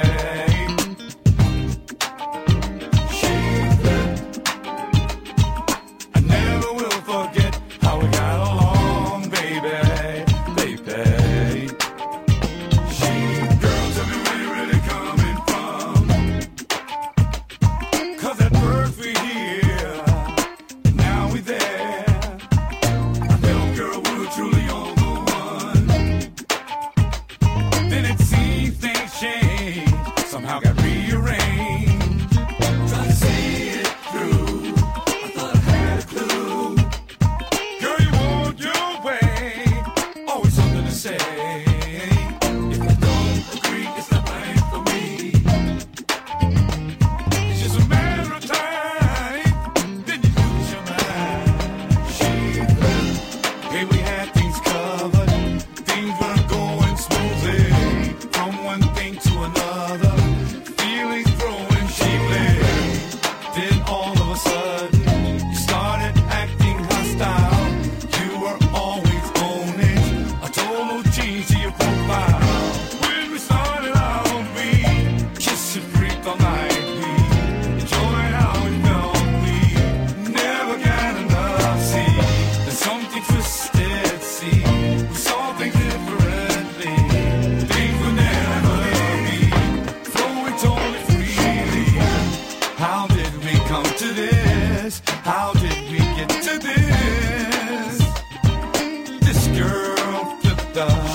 This girl flipped up.